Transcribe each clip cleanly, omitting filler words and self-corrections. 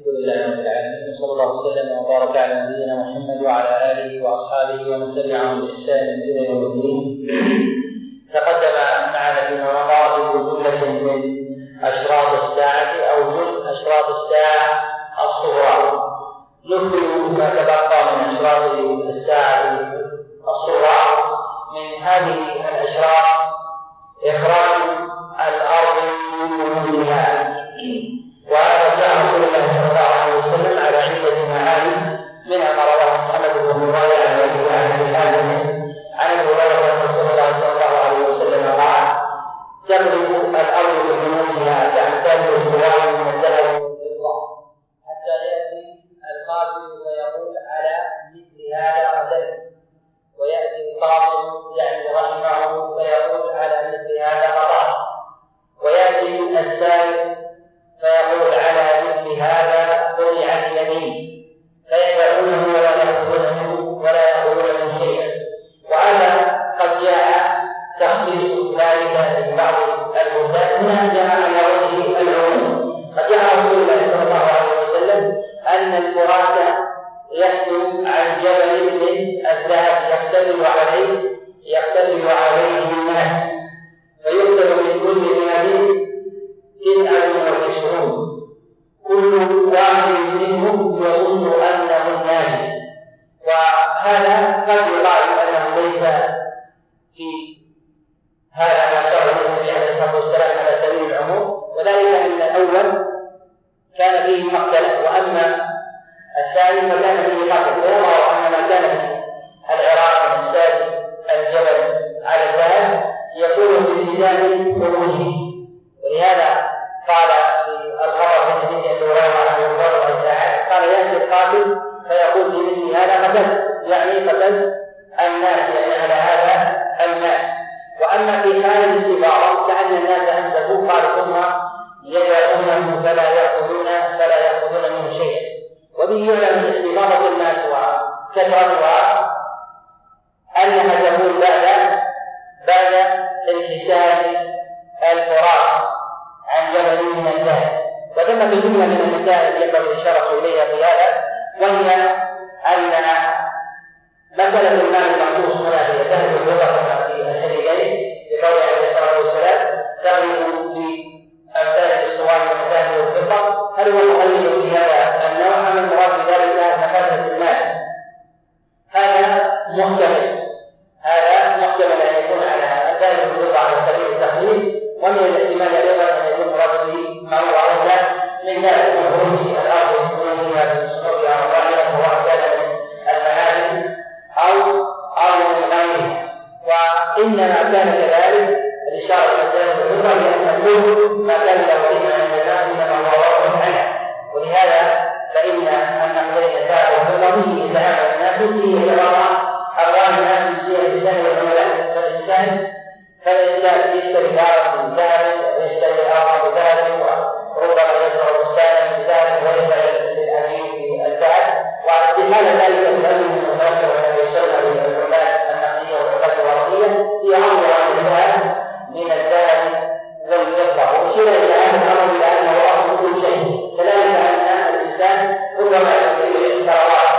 الحمد لله رب العالمين، صلى الله وسلم وبارك على نبينا محمد وعلى آله وأصحابه ومن تبعهم بإحسان إلى يوم الدين. تقدم معنا فيما مضى جملة من أشراط الساعة أو من أشراط الساعة الصغرى. نكمل ما تبقى من أشراط الساعة الصغرى. من هذه الأشراط إخراج الأرض من وجودها، وهذا جاء رسول الله صلى الله عليه وسلم على عدة معاني منها ما رواه محمد بن مروان عن أبي هريرة أن رسول الله صلى الله عليه وسلم قال: تغرب الأرض من وجودها فيحتاج الجوار من الذهب والفضة حتى يأتي القاتل فيقول: على مثل هذا قتلت، ويأتي القاضي يعني رحمه فيقول: على مثل هذا قضاء، ويأتي السائل فيقول: على مثل هذا طلعت يمين، فيدعونه ولا يقول من شيئا. وهذا قد جاء تخصيص ذلك في بعض البلدان، منها جاء على وجه العموم. قد جاء رسول الله صلى الله عليه وسلم أن المراد يحسب عن جبل من الذهب يقتدر عليه الناس، فيقتل من كل بلد 29، كل واحد منهم يظن انه ناجي. وهذا قد يقال انه ليس في هذا ما شرع النبي عليه الصلاه والسلام على سبيل العموم، وذلك ان الاول كان فيه مقتله، واما الثاني فكان فيه قتل. ويظهر ان ما كان في العراق من سائل الجبل على الذهب يكون في ميزان خروجه، ولهذا قال في الخبر من حديث ابي هريره قال: ياتي القاتل فيقول بمثل هذا قتلت، يعني قتلت الناس، يعني على هذا المال. واما في حال الاستبارة كان الناس انسبوا قال: ثم يدعونهم فلا ياخذون منه شيئا. وبه يعلم استبارة الناس وكثرتها انها تكون بعد انحسار الفرات عن جبل من الذهب. وتمت جمله من المسائل ينبغي الاشاره اليها في هذا، وهي ان مساله المال المخصوص هنا هي ذهب الفضه في الحديثين بقول عليه الصلاه والسلام: تغلب بامثال الاسوار من الذهب والفضه. هل هو مقلد في هذا النوع ام المراد بذلك نفاذه المال؟ هذا محتمل ان يكون على الذهب والفضه على سبيل التخصيص، ومن الاحتمال ايضا ان يكون مراده ما هو اولى من ذلك وخروج الارض وخروجها من صنوبها وغيرها سواء كان من المعادن او من غيرها. وانما كان كذلك الاشاره الى الربا لان كل ما كان له قيمه عند الناس انما هو واقع عنه، ولهذا فان ان قضيه الذهب والفضه به ذهب الناس فيه اراء الناس فيها الانسان والعملاء. فالإنسان يشتري دارا من ذهب ويشتري أرضا بذهب، وربما يزرع بستانا بذهب ويبيع للأمير بالذهب. وعلى استعمال ذلك الأمير المتوكل الذي يشتري بالعملات النقدية والعملات الورقية هي أفضل من الذهب والفضة. وأشير إلى هذا الأمر لأنه أصل كل شيء، كذلك أن الإنسان ربما يشتري الثروات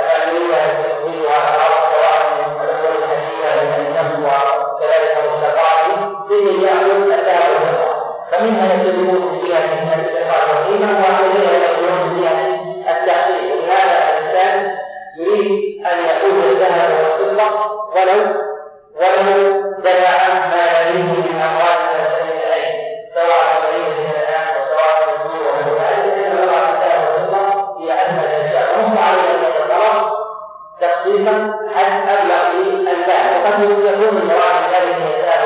الأميرية ويخرجها الأرض سواء من الأمور الحديثة من النفط كذلك المستقاعد فيه يأخذ الذهب والفضة، فمنها يتبعون فيها من الاستقاعد والقيمة، ومنها يتبعون فيها التحصيل. ولهذا الإنسان يريد أن يأخذ الذهب والفضة ولو دفع ما يليه من أموال السنة العين، سواء يريد من الآن وسواء يريد ومن ذلك، لأن الذهب والفضة هي أسمى الأشياء، ومستعد أن يتطرق تخصيصا حتى أبلغ الذهب. وقد يكون المراد هذه المسائل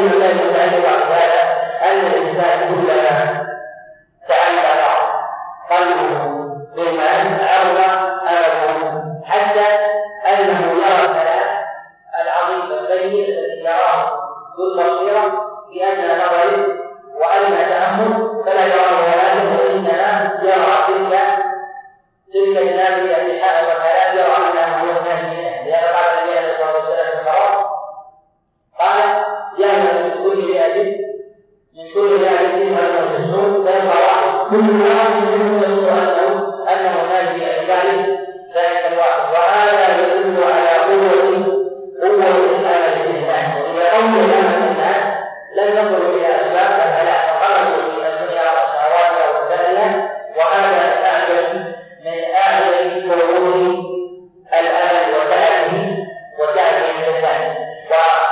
المتعلقة بهذا أن الإنسان كلما تعلق قلبه بالمال عرض أمره، حتى أنه يرى الكلام العظيم البين الذي يراه ذو البصيرة بأن نظر وأن تأمل فلا يراه هذا، وإنما يرى تلك الناس التي حاول الكلام يرى أنها هو الناس منها. لهذا قال النبي عليه الصلاة والسلام: قال: يا من كل أجل كل واحد يظن انه ناجي ان يعرف ذلك الوعد، وهذا يدل على قوه الامل للناس. واذا قوي الامل للناس لم ينظروا الى اسباب الهلاك فخرجوا الى الدنيا والشهوات والبليه، وهذا من اعلى قوه الامل وسعته للناس.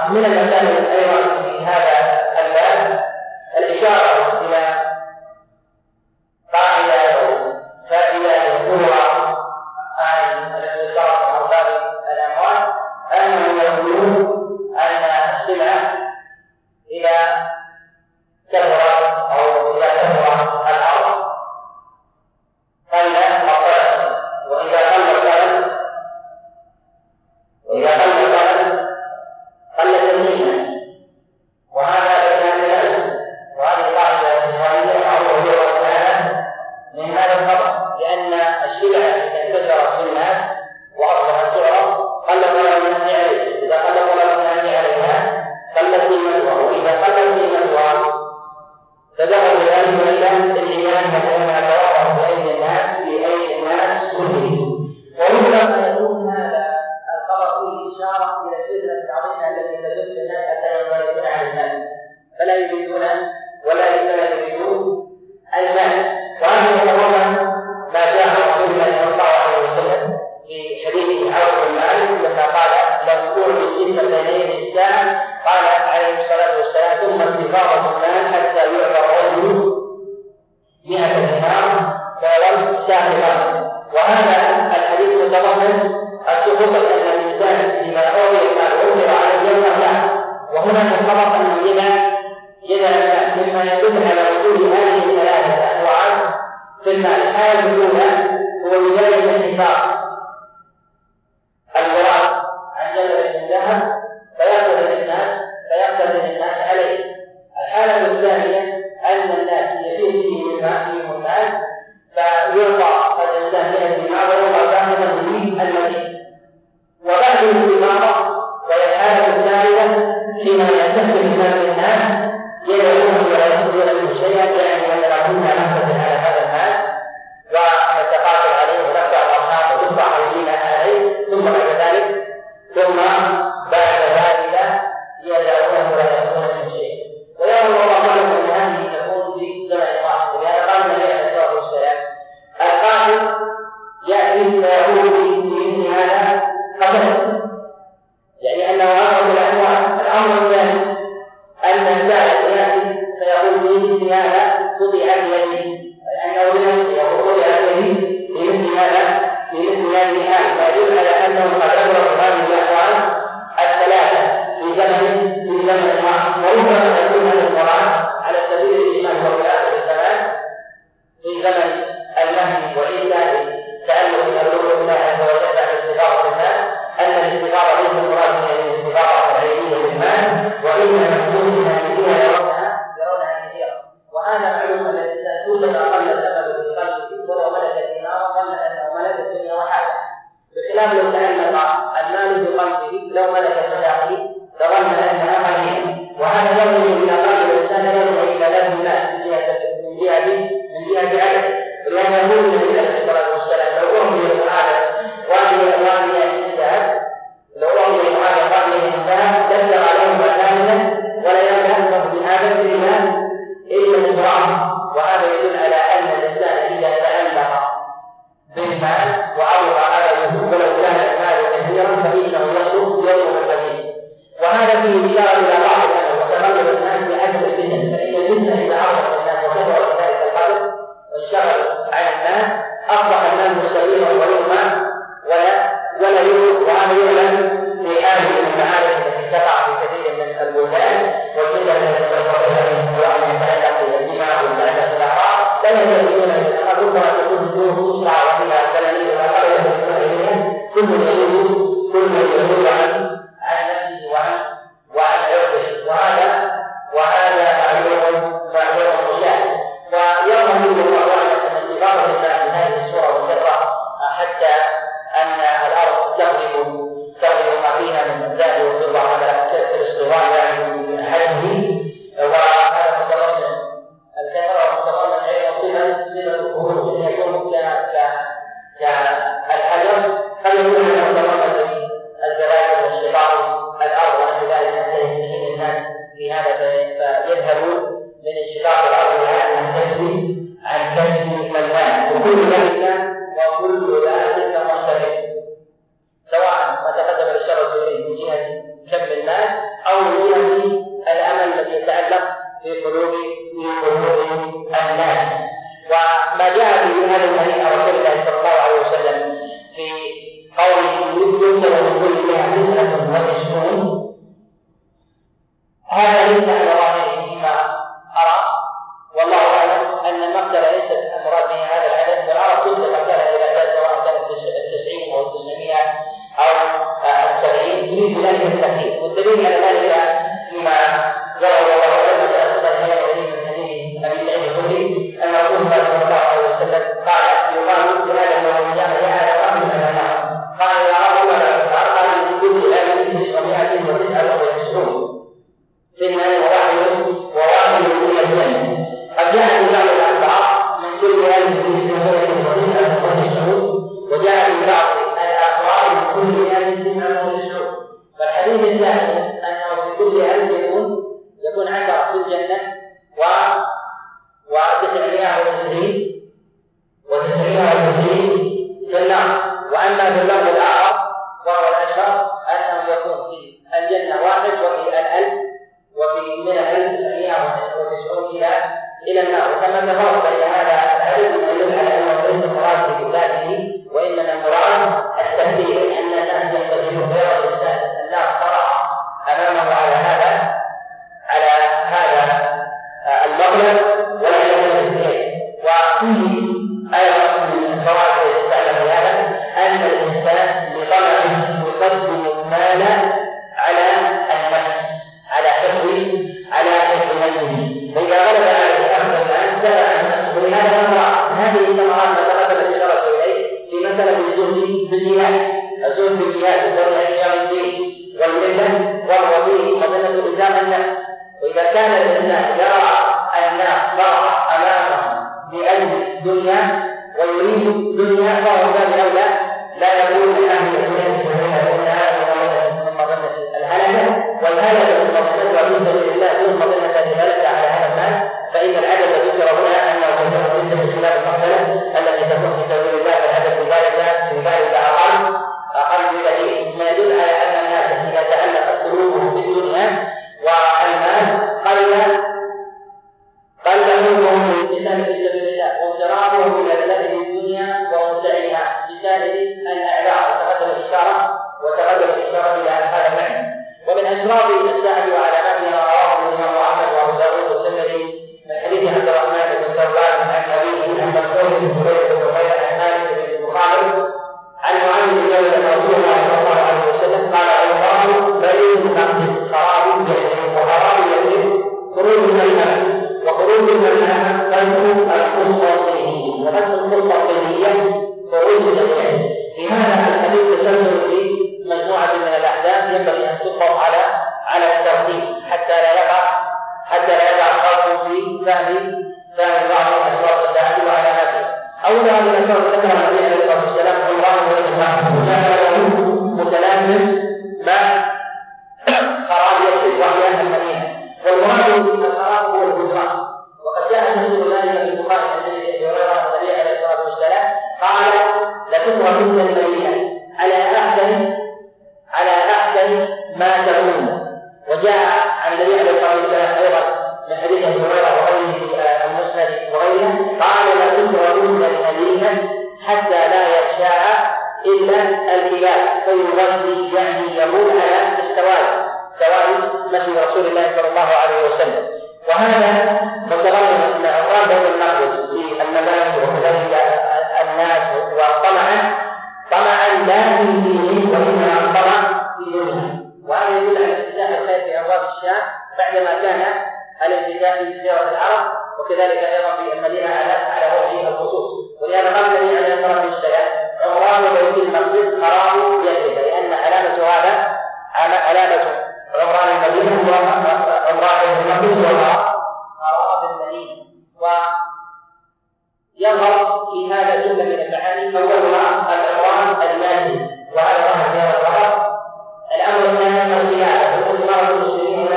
ومن المسائل ايضا في هذا الباب الاشاره الى يتمكنون من انشقاق الارض عن كسب المال، وكل ذلك وكل ذلك مرتفع سواء ما تقدم الاشاره اليه من جهه كم المال او من جهه الامل الذي يتعلق في قلوب الناس. وما جاء به هذا النبي رسول الله صلى الله عليه وسلم في قوله يمكن ان كل شيء مساله ومشؤوم، هذا ليس على ظاهره فيما أرى، والله أعلم أن المقدرة ليست المراد به هذا العدد، بل أرى كل مقدرة إلى ذلك سواء كانت 90 أو 900 أو 70 يريد ذلك التأكيد. والدليل على ذلك فيما جرى الله عنه من حديث أبي سعيد الخدري أن رسول الله صلى الله عليه وسلم قال يقال لهذا المرء يا هذا الرجل على النار، قال يا رب أرقى من كل آمن 999 إنه وراء من الجنة. قد جاء من بعض الأنباء من كل آلة الشهود، وجاء من بعض الأقوال من كل آلة الشهود. فالحديث الثاني أنه في كل آلة يكون 10 في الجنة و990 في النار. وأما في اللفظ الآخر وهو الأشهر أنه يكون في الجنة 1 وفي الألف وفي من التسعين إلى النار. وكما نظرت إلى هذا العلم يدل على أنه ليس المراد بذاته، وإنما المراد التبديل، أن الناس يبدلون غير الإنسان. الناس صرع أمامه على هذا المغرب ولا يوجد فيه. وفيه أيضا من الفوائد التي تعلم هذا أن الإنسان بطلبه يقدم المال على النفس على حفظ نفسه، فإذا غلب على الأخذ الآن دفع عن نفسه. ولهذا نرى هذه الثمرات ما تقدم الإشارة إليه في مسألة الزهد بالجهاد وإعجاب الدين والملة وهو فيه مظنة إلزام النفس. وإذا كان الإنسان يرى الناس ضاع أمامه لأجل الدنيا ويريد الدنيا فهو كان أولى لا يكون لأهل الدنيا سهولة، وإن هذا من مظنة الهلكة، والهلكة ويسأل الله ثم ظن الذي هلك على هذا المال. فإن العدد ذكر هنا أنه كثير جدا من خلاف المقبلة التي تكون في سبيل الله، فالعدد في ذلك أقل بكثير، ما يدل على أن الناس إذا تعلقت قلوبهم بالدنيا والمال قل همهم الإسلام في سبيل الله وانصرامهم إلى بلاد الدنيا ووسعها بسائر الأعراض. وتقدم الإشارة إلى هذا المعنى. ومن أشراط الساعة وعلاماتها رواه الإمام أحمد وأبو داود والترمذي من حديث عبد الرحمن بن سلمان عن أبيه عن مسعود بن جبير عن مالك بن البخاري عن معاذ بن جبل أن رسول الله صلى الله عليه وسلم قال الله بليغ المقدس خراب يهلك وخراب يهلك قلوب الميمنة وقلوب الميمنة تنفق الخلطة الطينية ونفق الخلطة الطينية خروج الجميع. في هذا الحديث تسلسل في مجموعة من الأحداث ينبغي أن تقرأ على الترتيب حتى لا يقع خلط في فهم بعض أشراط الساعة وعلاماته. أولا من أشراط ذكر النبي عليه الصلاة والسلام والله والإسلام جعله متلازم مع خرابية وحياة المدينة، والمراد من الخراب هو الهجران. وقد جاء نفس ذلك في البخاري عن أبي هريرة عن النبي عليه الصلاة والسلام قال لتتركن المدينة على أحسن ما تكون. وجاء عن النبي عليه الصلاة والسلام أيضا من حديث أبي هريرة وغيره في المسند وغيره قال لتتركن المدينة حتى لا يغشاها إلا الكلاب، فيغذي يعني يمول على السواد مسجد رسول الله صلى الله عليه وسلم. وهذا متغير مع غابة النقص في النبات وكذلك الناس وطمعا لا في دينه وإنما طمع في دنياه. وهذا يدل على انفتاح الخير في أبواب الشام بعدما كان الانفتاح في سيرة العرب وكذلك أيضا في المدينة على وجه الخصوص. ولهذا قال النبي عليه الصلاة والسلام عمران بيت المقدس خراب يده، لأن علامة هذا علامة عمران المدينة هو عمران المقدس خراب المدينة. يظهر في هذا جملة من المعاني، أولها العمران المادي وعلى ظهر هذا الظهر. الأمر الثاني الخيانة، وكل مرة المسلمين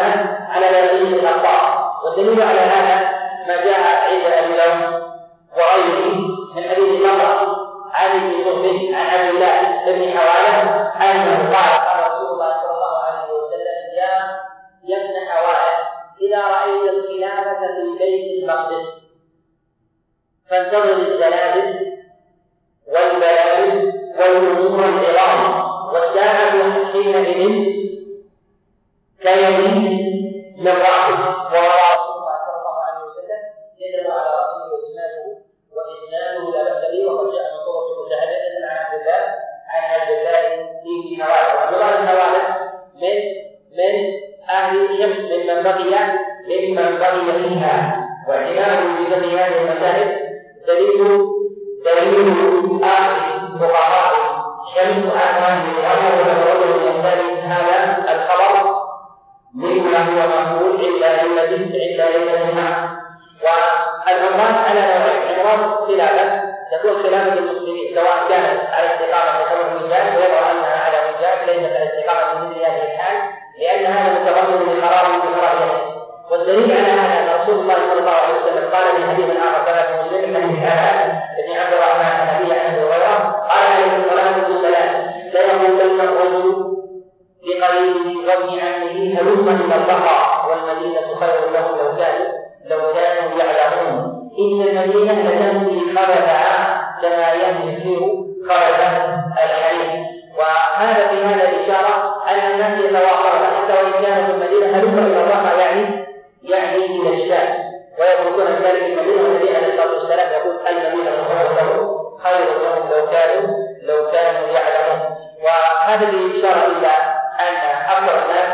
على بلدية الأقطار، والدليل على هذا ما جاء عند ابي داود وغيره من حديث مرة عن ابن مسعود عن عبد الله بن حواله انه قال رسول الله صلى الله عليه وسلم: يا ابن حواله، اذا رايت الخلافه في بيت المقدس فانتظر الزلازل والبلاء والهموم والعظام، والساعه حينئذ كيمين للراحل. وراء رسول الله صلى الله عليه وسلم يدل على راسه واسناده لا باس به، وقد جاء من طرق متعدده عن عبد الله بن حواله. وعبد الله بن حواله من اهل شمس، ممن بقي فيها، واعتناءه ببني هذه المساجد دليل اخر فقهاء شمس عن هذه الامر، ونفرده من امثال هذا الخبر مما هو مقبول عند الناس. والامراض على نوعين: امراض خلافه تكون خلافه المسلمين سواء كانت على استقامه او وجاهه، ويرى انها على وجاهه ليست على استقامه مثل هذه الحال، لان هذا متضمن لقرار بإخراجه. والدليل على هذا ان رسول الله صلى الله عليه وسلم قال في حديث اخر كما في مسلم عن ابن عبد الرحمن بن ابي احمد وغيره قال عليه الصلاه والسلام: لا يموتن الرجل بقريب غم عمه هلما الى البقاء، والمدينه خير لهم لو كانوا يعلمون. ان المدينه لتملي خبثها كما يملي الفيل خبث الحريم. وهذا في هذا الاشاره ان الناس يتواصلون حتى وان كانوا في المدينه هلما الى البقاء، يعني الى الشام، ويتركون ذلك المدينه. والنبي عليه الصلاه والسلام يقول: المدينه خير لهم لو كانوا يعلمون. وهذه الاشاره الى أن أكثر الناس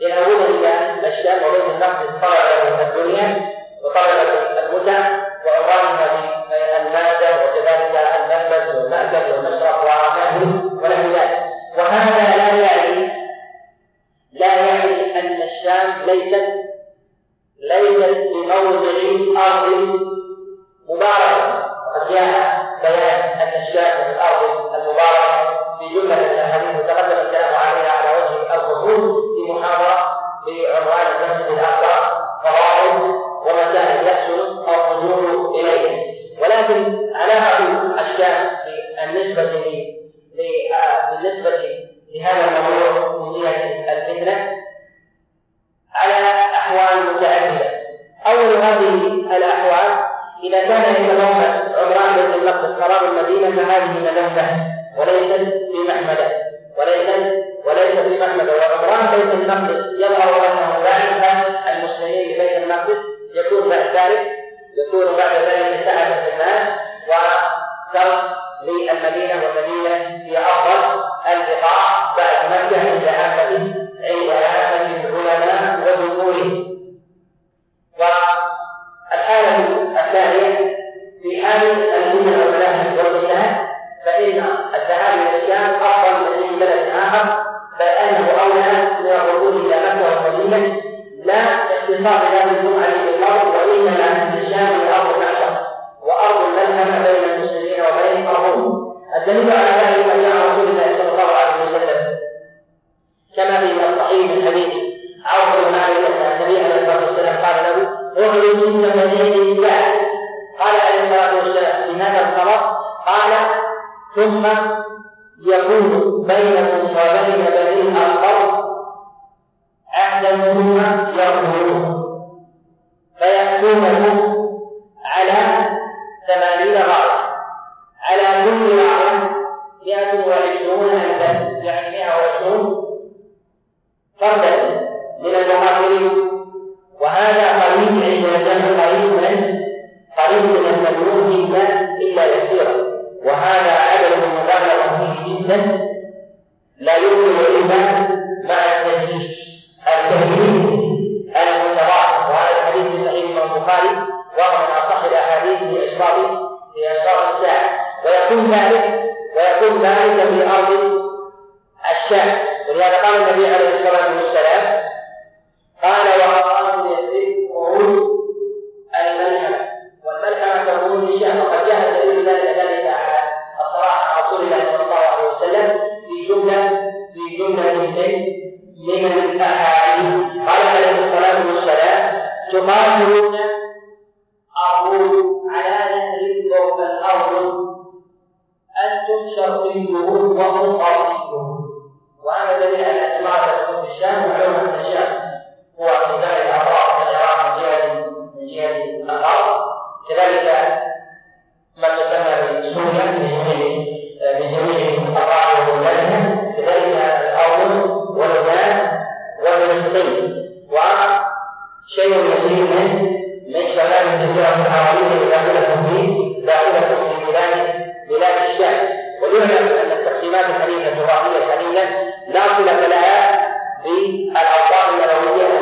ينهون إلى الشام وبيت المقدس طلبة الدنيا وطلبة المتع وعمرانها بالمادة وكذلك الملبس والمأكل والمشرب ونحو ذلك. وهذا لا يعني أن الشام ليست بموضع أرض مباركة. وقد جاء بيان أن الشام الأرض المباركة في جملة الأحاديث تقدم الكلام عليها على وجه الخصوص في محاضرة بعنوان المسجد الأقصى فوائد ومسائل يحسن الرجوع إليه. ولكن علاقة الشام بالنسبة لهذا الموضوع من جهة الفتنة على أحوال متعددة. أول هذه الأحوال: إذا كان يتضمن عمران بن المقدس قرار المدينة فهذه مذمة وليست بمحمدة. وعمران بيت المقدس يظهر انه بعد المسلمين لبيت المقدس يكون بعد ذلك سعة المال وترك للمدينة، والمدينة هي افضل البقاع بعد مكة عند عامة العلماء وذكوره. والحالة الثانية: في حال المدينة والمناهج فإن الذهاب إلى الشام أفضل من بلد آخر، فإنه أولى من الركود إلى مكة والمدينة لا اختصار بها بالجمعة للأرض، وإنما الشام الأرض العشر وأرض الملهم بين المسلمين وبينهم. الدليل على ذلك أن رسول الله صلى الله عليه وسلم كما في الصحيح من حديث عوف بن مالك أن النبي عليه الصلاة والسلام قال له: اغلب من مدينة الساعة، قال عليه الصلاة والسلام: من هذا الخبر؟ قال: ثم يكون بينكم وبين بني الارض عهدا ثم يرجعون فيحكمكم على 80 راعيا، على كل راعي 120 ألفا، يعني 120 فردا من المهاجرين. وهذا قليل عندنا، قليل من المملوك الا يسيرا، وهذا عدد مبالغ فيه جدا لا يمكن الإيمان مع التهديد المتضاعف. وهذا الحديث في صحيح البخاري وهو من أصح الأحاديث في أشراط الساعة. ويكون ذلك في أرض الشام. ولهذا قال النبي عليه الصلاة والسلام: قال: وأرأت يسير قرود الملحمة، والملحمة تكون في الشام. وقد جاء دليل ذلك في جملة من الأحاديث قال عليه الصلاة والسلام: تقام ظاهر أقول على نهر فوق الأرض، أنتم شرقيون وهم غربيون. وأنا دليل على إمارة علوم الشام وعلوم الشام هو اعتزال العراق، العراق من جهة الأرض، كذلك ما تسمى بسوريا من جميع الأراضي وبلادها، كذلك الأردن ولبنان وفلسطين، وشيء يسير من شمال الجزيرة العربية داخلة في بلاد الشام. ويعلم أن التقسيمات الحالية الجغرافية الحالية لا صلة لها بالأوطان النووية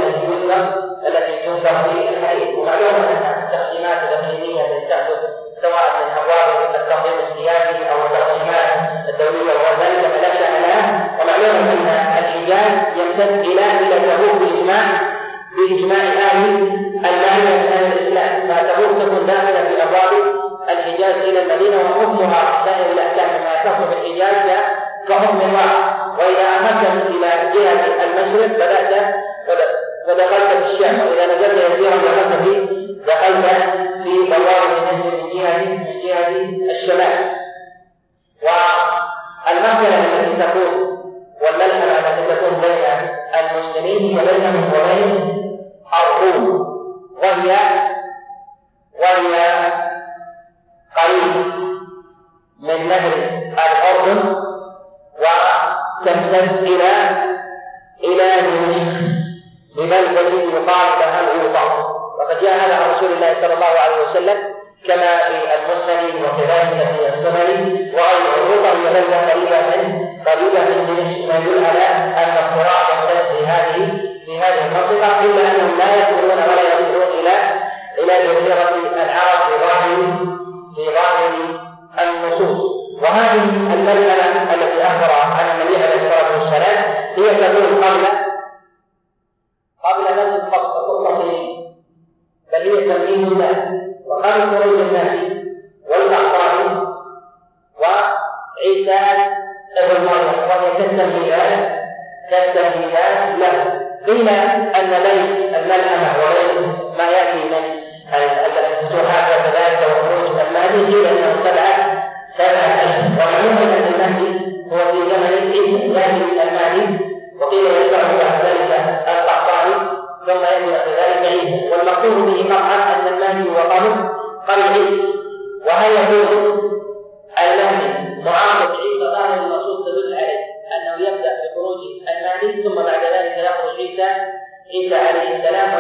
التي تنظر في الحديث. ومعلوم أن التقسيمات الإقليمية التي تحدث سواء من حوار التنظيم السياسي أو التقسيمات الدولية وذلك لا شأن لها. ومعلوم أن الحجاز يمتد إلى تبوك بإجماع أهل الإسلام، فتبوك تكون داخلة في أبواب الحجاز إلى المدينة، وحكمها سائر الأحكام ما يخص بالحجاز كحكم الواقع. وإذا أمكنت إلى جهة المشرق فدخلت في الشام، وإذا نزلت يسيرا دخلت في بوابة من جهة الشمال. والمرحلة التي تكون والملحمة التي تكون بين المسلمين وبينهم وبين الروم، وهي قريب من نهر الأردن وتمتد إلى دمشق بمنزل يقال لها الغوطة. وقد جاء هذا رسول الله صلى الله عليه وسلم كما في المسلم وكذلك في السنن. والغوطة هي بلدة قريبة من دمشق، ما يدل على أن الصراع يمتد في هذه المنطقة، إلا أنهم لا يدخلون ولا يصلون إلى جزيرة العرب في ظاهر النصوص. وهذه المسألة التي أخبر عنها النبي عليه الصلاة والسلام هي تدور قبل نزل قصة بل هي تنبيه الله وقبل خروج المهدي والقحطاني وعيسى ابن مريم، وهي كالتنبيهات له. قيل أن بين الملأمة وبين ما يأتي من الفتوحات وكذلك وخروج المهدي قيل أنه 7,000. ومعلوم أن المهدي هو في زمن عيسى يأتي المهدي، وقيل يتبعه بعد ذلك القحطاني ثم يأتي بعد ذلك عيسى. والمقصود به طبعا أن المهدي هو قبل عيسى. وهل يكون المهدي معارض عيسى؟ ظاهر النصوص تدل عليه أنه يبدأ بخروج المهدي ثم بعد ذلك يخرج عيسى عليه السلام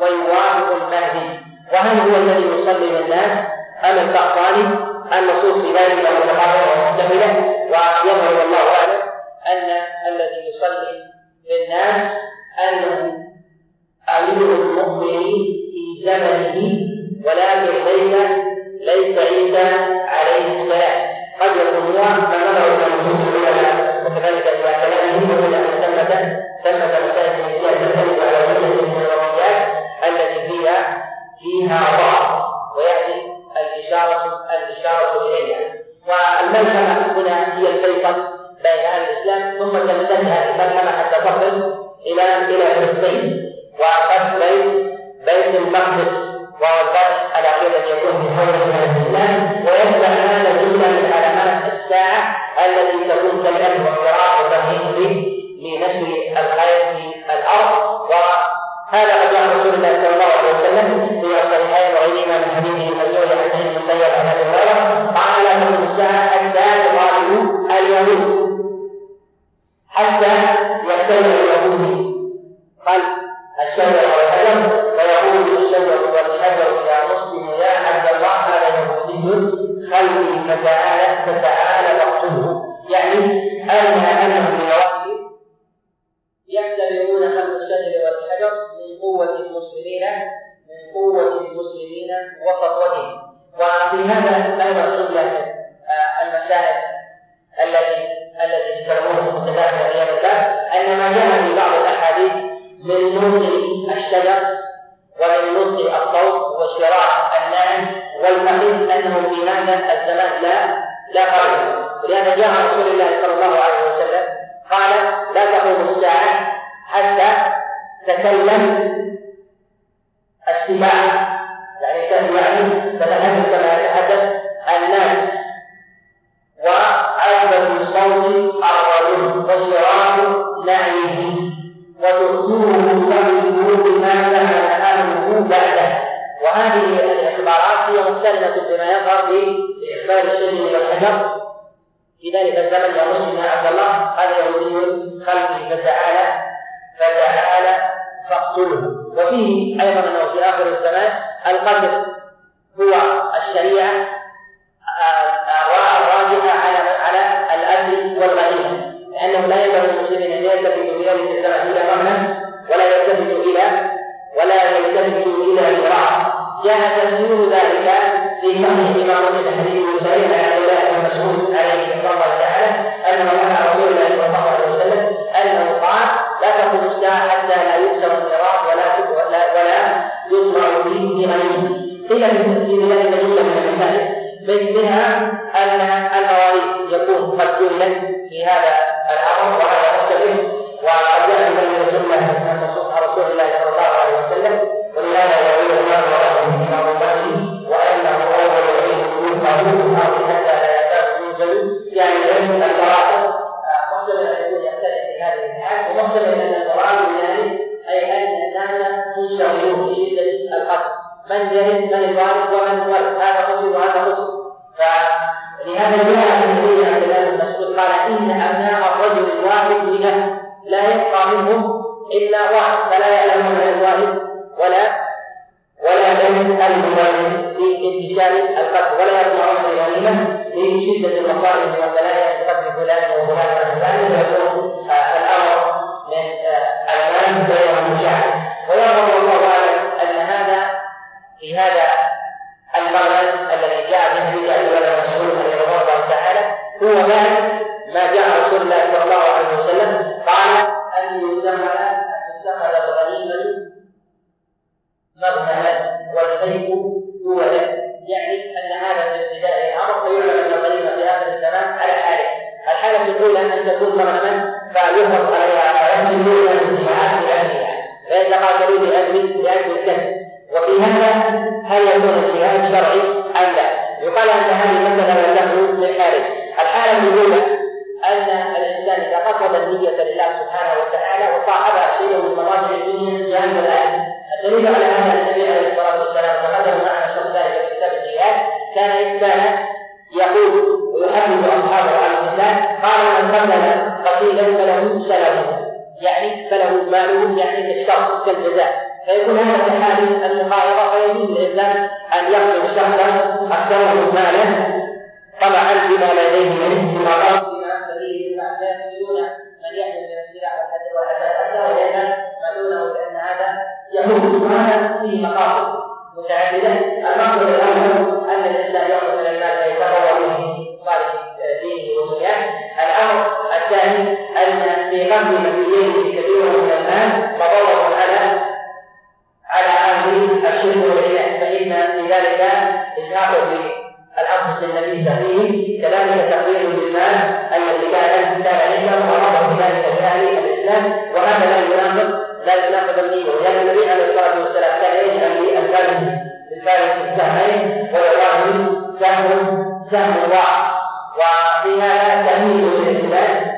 ويوافق المهدي. وهل هو الذي يسلم الناس أم القحطاني؟ النصوص في ذلك متقاربة ومحتملة، ويظهر والله أعلم أن الذي يصلي للناس أنه أمير المؤمنين في زمنه، ولكن ليس عيسى عليه السلام. قد يكون فنظروا إلى نصوص العلماء وكذلك إلى كلامهم وإلى أن ثمة مسائل دينية تختلف على وجهة من الروايات التي فيها ضعف، ويأتي الإشارة إليها. والملحمة هنا هي الفيصل بين أهل الإسلام، ثم تمتد هذه الملحمة حتى تصل إلى فلسطين وقصد بيت المقدس، وهو الفتح الأخير الذي يكون في حوزة من الإسلام. ويتبع هذا جملة من علامات الساعة التي تكون كالعلم والقراءة وتمهيد لنشر الخير في الأرض. وهذا قد جاء رسول الله صلى الله عليه وسلم في الصحيحين وغيرهما من حديثه المسير عن سعيد بن مسيب عن أبي هريرة قال: لا تقوم الساعة حتى تقاتلوا اليهود، حتى يختلف اليهود خلف الشجر والحجر فيقول الشجر والحجر يا مسلم يا عبد الله هذا يهودي خلفي فتعالى فاقتله. يعني انهم بواحد يختلفون خلف الشجر والحجر من قوه المسلمين وسطوتهم. وفي هذا ايضا جمله المسائل التي تكون متداخله في هذا الباب، ان ما جاء في بعض الاحاديث من نطق الشجر ومن نطق الصوت وشراع النعم والفخذ انه في هذا الزمان لا فرق. لان جاء رسول الله صلى الله عليه وسلم قال: لا تقوم الساعه حتى تكلم السماع، يعني كان تتحدث كما يتحدث الناس، وعذب الصوت الرجل وشراط نعيه، وتؤثره فمن ما كان أهله بعده. وهذه الاخبارات هي مقترنة بما يظهر بإخبار الشر والحجر في ذلك الزمن. يا مسلم يا عبد الله، هذا يهودي خلقه فتعالى فاقتله. وفيه ايضا انه في اخر الزمان القتل هو الشريعه الراجحه على الاجل والغنيمه، لانه لا ينبغي للمسلمين ان يلتفتوا الى الزمنيه مهما ولا يلتفتوا الى المراه. جاء تفسير ذلك في صحيح امام الحديث والسليم على عبد المسعود عليه الصلاه والسلام ان منع رسول الله صلى الله عليه وسلم انه قال: لا تقوم الساعه حتى لا يكسر الصراط ولا يطمع فيه غنيم. قيل للمسلمين ذلك جمله من المسائل، منها ان المواريث يكون قد جهلت في هذا الامر وهذا مختلف، وقد جاء من الجمله ان نصوص رسول الله صلى الله عليه وسلم ولهذا يقول الله ورسوله من امته وانه اول العلم يوفى حتى لا يزال يوجد، يعني العلم البراءه محتمل ان يكون يختلف في هذه الحال، ومحتمل ان البراءه من ذلك اي ان الناس مشتغلون بشده القتل، من جهل من الوارث ومن الورث، هذا قتل وهذا قتل. فلهذا جاء النبي عبد الله بن مسعود قال: ان ابناء الرجل الواحد منه لا يبقى منهم الا واحد، فلا يعلمون الوارث ولا يعلم الموارث لانتشار القتل، ولا يطمعون الغنيمه لشده المصائب والبلايا في قتل فلان وفلان وفلان، ويكون الامر من المال غير مشاع. ويرغب الله اعلم ان هذا في هذا المغرب الذي جاء به النبي عبد الله بن مسعود رضي الله تعالى هو ما جاء رسول الله صلى الله عليه وسلم قال: أن تتخذ الغنيمة مغنما والسيف دولا، يعني أن هذا من ابتداء الأمر، فيعلم أن الغنيمة في هذا الزمان على حالين: الحالة الأولى أن تكون مغنما فيحرص عليها وينزلون الاجتماعات بأهلها ويتقاتلون لأجل الكسب، وفي هذا هل يكون الجهاد الشرعي أم لا؟ يقال أن هذه المسألة لا تخلو من حالين: الحالة الأولى أن الإنسان إذا قصد النية لله سبحانه وتعالى وصاحبها شيء من مراجع الدنيا جانب الآخرة. الدليل على أن النبي عليه الصلاة والسلام تقدم معنا شرح ذلك في كتاب الجهاد، كان يقول ويحدث أصحابه على القتال: قال: من قتل قتيلا فله سلامه، يعني فله ماله، يعني الشرط كالجزاء. فيكون هذا كحال المقايضة، فيجوز للإنسان أن يقتل شخصا أكثره ماله طبعا بما لديه منه وقال فيسجون من يحمل من السلاح والحجر لأن ما دونه، لأن هذا يكون هذا فيه مقاصد متعددة. المقصد الأول أن الإنسان يقتل من المال فيتطوع به صالح دينه ودنياه. الأمر الثاني أن في قبل مبيته كثير من المال تطوع على أهل الشرك والعناد، فإن في ذلك إزهاق الأنفس النبيسة فيه، كذلك تقرير بالمال الذي كان عنده ورغب بذلك في الإسلام، وهذا لا يناقض النية، لأن النبي عليه الصلاة والسلام كان يجعل للفارس سهمين ولله سهم واحد، وفي هذا تمييز للإنسان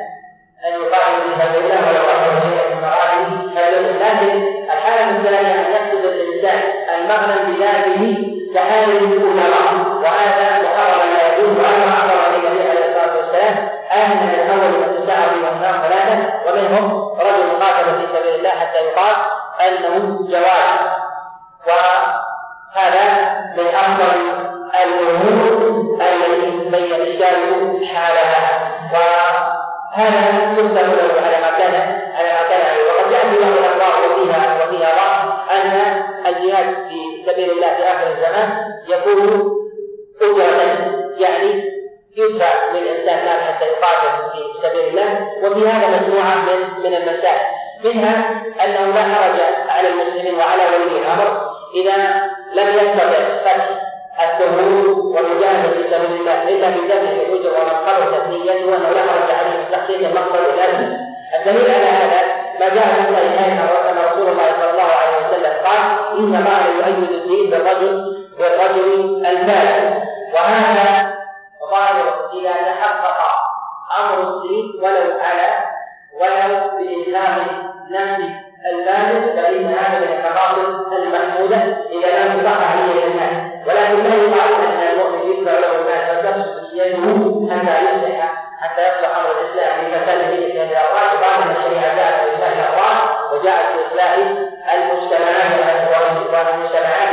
أن يقاتل في سبيل الله ولو أخذ شيئا من مراده فيلزم. لكن الحالة الثانية أن يقصد الإنسان المغنم بذاته كحال الأمراء، وهذا محرم لا يجوز، وهذا أخبر به النبي عليه الصلاة والسلام أهل من الأول والتسعة والأثنان ثلاثة، ومنهم رجل قاتل في سبيل الله حتى يقال أنه جواد، وهذا من أفضل الأمور التي بين الرجال حالها، وهذا يقدم له على مكانه. وقد جاء في بعض الأخبار وفيها ضعف أن الجهاد في سبيل الله في آخر الزمان يكون أجرة، يعني يدفع للإنسان مال حتى يقاتل في سبيل الله. وفي هذا مجموعة من المسائل، منها أنه لا حرج على المسلمين وعلى ولي الأمر إذا لم يستطع فتح التمور والمجاهدة في سبيل الله إلا بذبح الأجر ومدخله تثنيته، وأنه لا حرج عليه تحقيق المقصد الأساسي. الدليل على هذا ما جاء من الإيمان أن رسول الله صلى الله عليه وسلم قال: إنما يؤيد الدين بالرجل المال. وهذا ظاهر إذا تحقق أمر الدين ولو بإسلام نفسه المال، فإن هذا من المقاصد المحمودة إذا لم تصح عليه الناس، ولكن لا يقال أن المؤمن يدفع له المال فتسقط يده حتى يصلح أمر الإسلام لفساده، لأن الأوقات بعد الشريعة جاءت بإصلاح الأوقات وجاءت بإصلاح المجتمعات والمجتمعات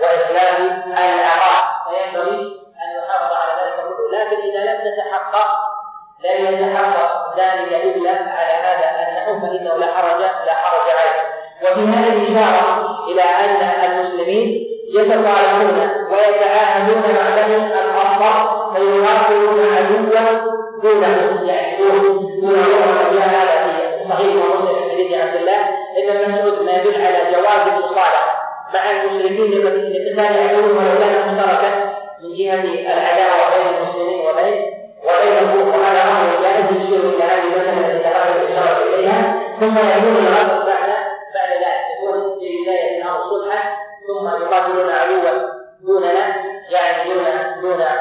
وإصلاح الأعراض، فينبغي أن يحافظ على ذلك كله، لكن إذا لم تتحقق لن يتحقق ذلك إلا على هذا النحو، فإنه لا حرج عليه. وفي هذه إشارة إلى أن المسلمين يتطالبون ويتعاهدون مع ذلك الأخطر فيقاتلون عدوا دونهم، يعني دون هذا في صحيح ومسلم حديث عبد الله ابن مسعود ما يدل على جواز المصالحة مع المشركين لقتال عدوهم ولو كان مشتركا من جهة العداوة بين المسلمين وبينه، وهذا امر جائز يشير الى هذه المساله التي تقدم الاشاره اليها، ثم يكون الغرض بعد ذلك يكون ببدايه الامر صلحا، ثم يقاتلون عدوا دون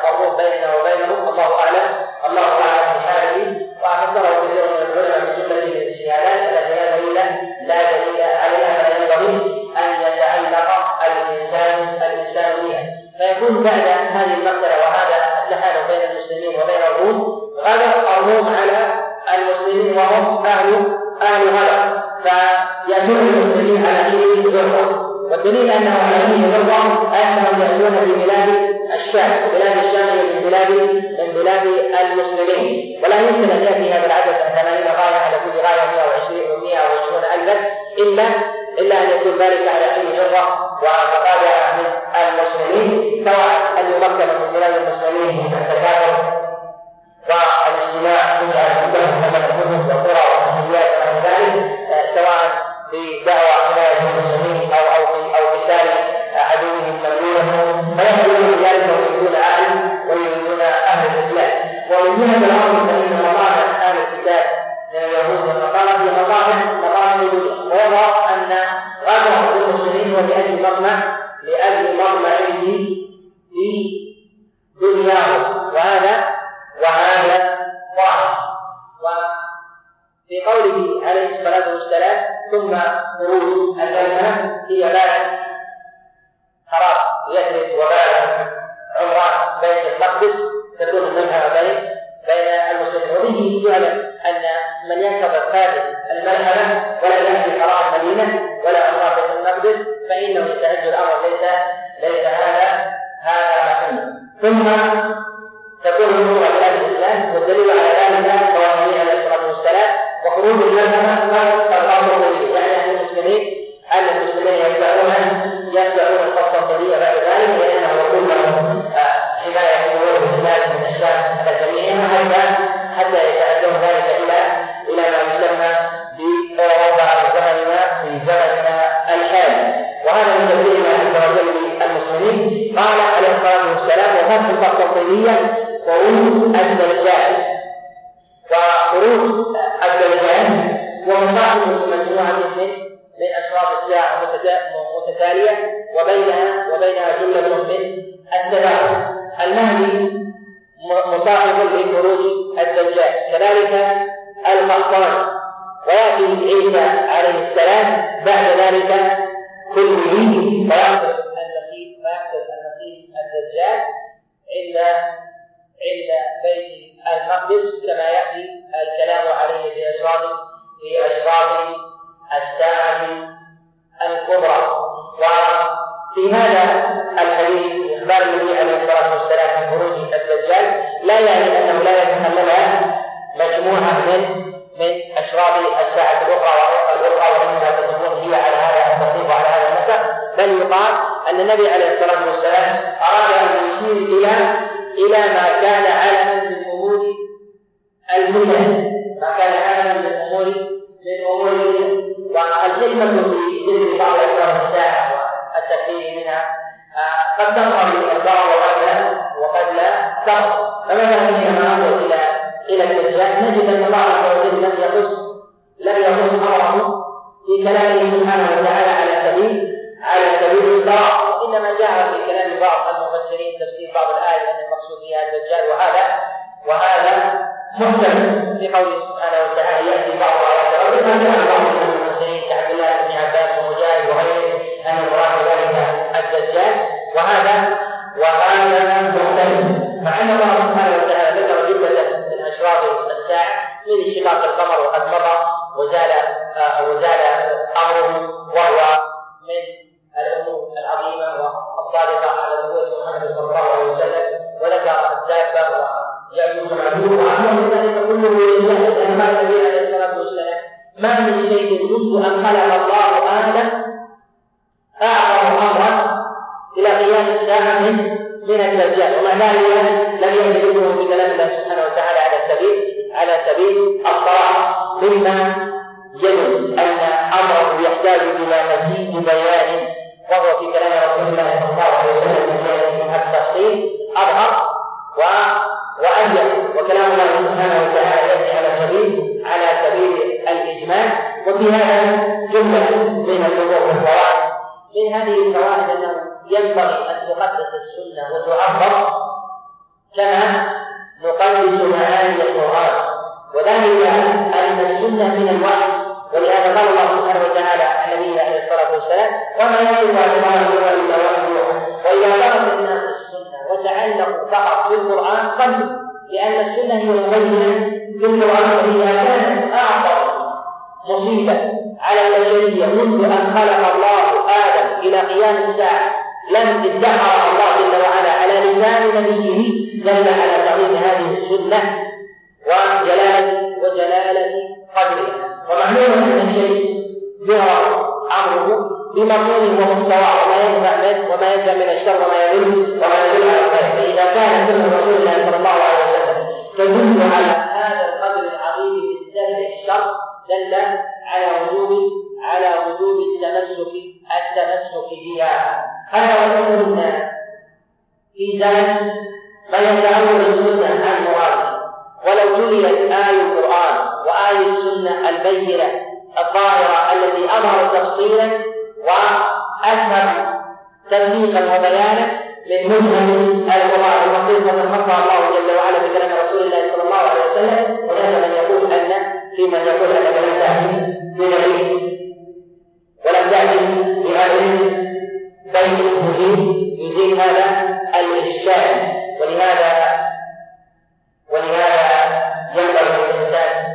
قرون بيننا وبينهم. الله اعلم في حاله، وفسره كثير من العلماء من جمله الاجتهادات التي لا دليل عليها، فينبغي ان يتعلق الانسان بها، فيكون بعد هذه المقتله وهذا التحالف بين المسلمين وبين الروم غلب الروم على المسلمين وهم اهل غلب، فياتون المسلمين على حين ذرهم، والدليل انهم على حين ذرهم انهم ياتون بلاد الشام من بلاد المسلمين، ولا يمكن ان ياتي هذا العدد 80 غايه على كل غايه 120,000 الا ان يكون ذلك على حين ذره ومقابعه من المسلمين، سواء ان يمكن من بلاد المسلمين من التكاثر والاجتماع من القرى والحيات ومن ذلك، سواء بدعوى حمايه المسلمين او قتال عدوهم مملوكهم، فيحملون ذلك ويريدون عالم ويريدون اهل الاسلام. ومن جهه الامر فان مصالح اهل الكتاب من اليهود والنصارى في مصالح وجودها، ويظهر ان غدرهم بالمسلمين لاجل مطمئنه في دنياهم، وهذا ظاهر. وفي قوله عليه الصلاة والسلام: ثم خروج الكلمة هي بلد خراب يثرب وبلد عمران بيت المقدس تكون منها بين المسلمين، وبه يعلم أن من ينكب هذه المرحلة ولا يأتي خراب المدينة ولا عمران بيت المقدس فإنه يتعجل الأمر، ليس هذا محمد. ثم تكون الامور بلاد الاسلام، والدليل على ذلك قول النبي عليه الصلاه والسلام: وخروج المذهب لا يقتل الامر به، يعني ان المسلمين يتبعون الخط الصديق بعد ذلك، لانه يكون لهم حمايه امور الاسلام من الشام على جميعهم حتى يتعدون ذلك الى ما يسمى باوروبا في زمننا الحالي. وهذا من تبديل الله عز وجل للمسلمين. قال عليه الصلاه والسلام: وفتح الخط الصديق خروج الدجال، ومصاحبه مجموعة من أشراط الساعة متتالية، وبينها جملة من التداول. المهدي مصاحب لخروج الدجال، كذلك المقطان، ويأتي عيسى عليه السلام بعد ذلك كله، فيقتل المسيح الدجال عند بيت المقدس، كما يأتي الكلام عليه في أشراط الساعة الكبرى. وفي هذا الحديث إخبار النبي عليه الصلاة والسلام عن خروج الدجال لا يعني أنه لا يتحملها مجموعة من أشراط الساعة الأخرى وإنها تكون هي على هذا الترتيب وعلى هذا النسق، بل يقال أن النبي عليه الصلاة والسلام أراد أن يشير إلى ما كان علما من أمور المدن، والحكمة في ذكر بعض أشراط الساعة والتكفير منها قد تنقضي البعض وقد لا تنقضي. فمثلا حينما ننظر إلى الدجال نجد أن الله عز وجل لم يقص لم يقص عرفه في كلامه سبحانه وتعالى على سبيل الشرع، وانما جاء في كلام بعض المفسرين تفسير بعض الايه ان المقصود بها الدجال، وهذا محتمل في قوله سبحانه وتعالى ياتي بعض على سبيل ما جاء بعض المفسرين كعبد الله بن عباس ومجاهد وغيره ان المراد ذلك الدجال، وهذا محتمل، مع ان الله سبحانه وتعالى ذكر جمله من اشراط الساعه من انشقاق القمر وقد مضى وزال امره، وهو من الامور العظيمه والصادقه على نبوه محمد صلى الله عليه وسلم، وذكر الدابه ويعجوز وماجوج، وعلى ذلك كله لله، لان قال النبي عليه الصلاه والسلام ما من شيء منذ ان خلق الله ادم اعظم امرا الى قيام الساعه من الدجال، ومع ذلك لم يجدوه في كلام الله سبحانه وتعالى على سبيل الصراحه، مما يدل ان امره يحتاج الى مزيد بيان، وهو في كلام رسول الله صلى الله عليه وسلم من التفصيل اظهر وابين، وكلام الله سبحانه وتعالى ياتي على سبيل الاجمال، وفي هذا جمله من الفروق والفوائد. من هذه الفوائد انه ينبغي ان تقدس السنه وتعبر كما نقدس معاني القران، وذلك أن السنة من الوحي، ولهذا قال الله سبحانه وتعالى عن نبينا عليه الصلاة والسلام وما ينطق عن الهوى إلا وحي يوحى، وإذا قرأ الناس السنة وتعلقوا فقط بالقرآن قلبوا، لأن السنة هي المبينة بالقرآن، وإذا كانت أعظم مصيبة على البشرية منذ أن خلق الله آدم إلى قيام الساعة لم ادعها الله جل وعلا على لسان نبيه، دل على تعظيم هذه السنة وجلالة قدرها، ومعلوم أن الشيء ظهر أمره بمقوله ومستواه وما ينفع منه وما ينفع من الشر وما يضر وما يدل على الخير، فإذا كانت سنة رسول الله صلى الله عليه وسلم تدل على هذا القدر العظيم من دفع الشر، دل على وجوب التمسك بها. هذا وجوبنا في زمن ما يتعود السنة عن مراده، ولو تليت آية القرآن وآية السنة البينة الظاهرة التي أظهر تفصيلا وأسهر تبليغا وبيانا من مجمل القرآن، وخصيصا من مطلع الله جل وعلا بكلام رسول الله صلى الله عليه وسلم، وهذا من يقول أن فيما يقول أنك لم تأتي بدليل ولم تأتي بغير بين يزيد هذا الإشكال، ولهذا ينبغي للإنسان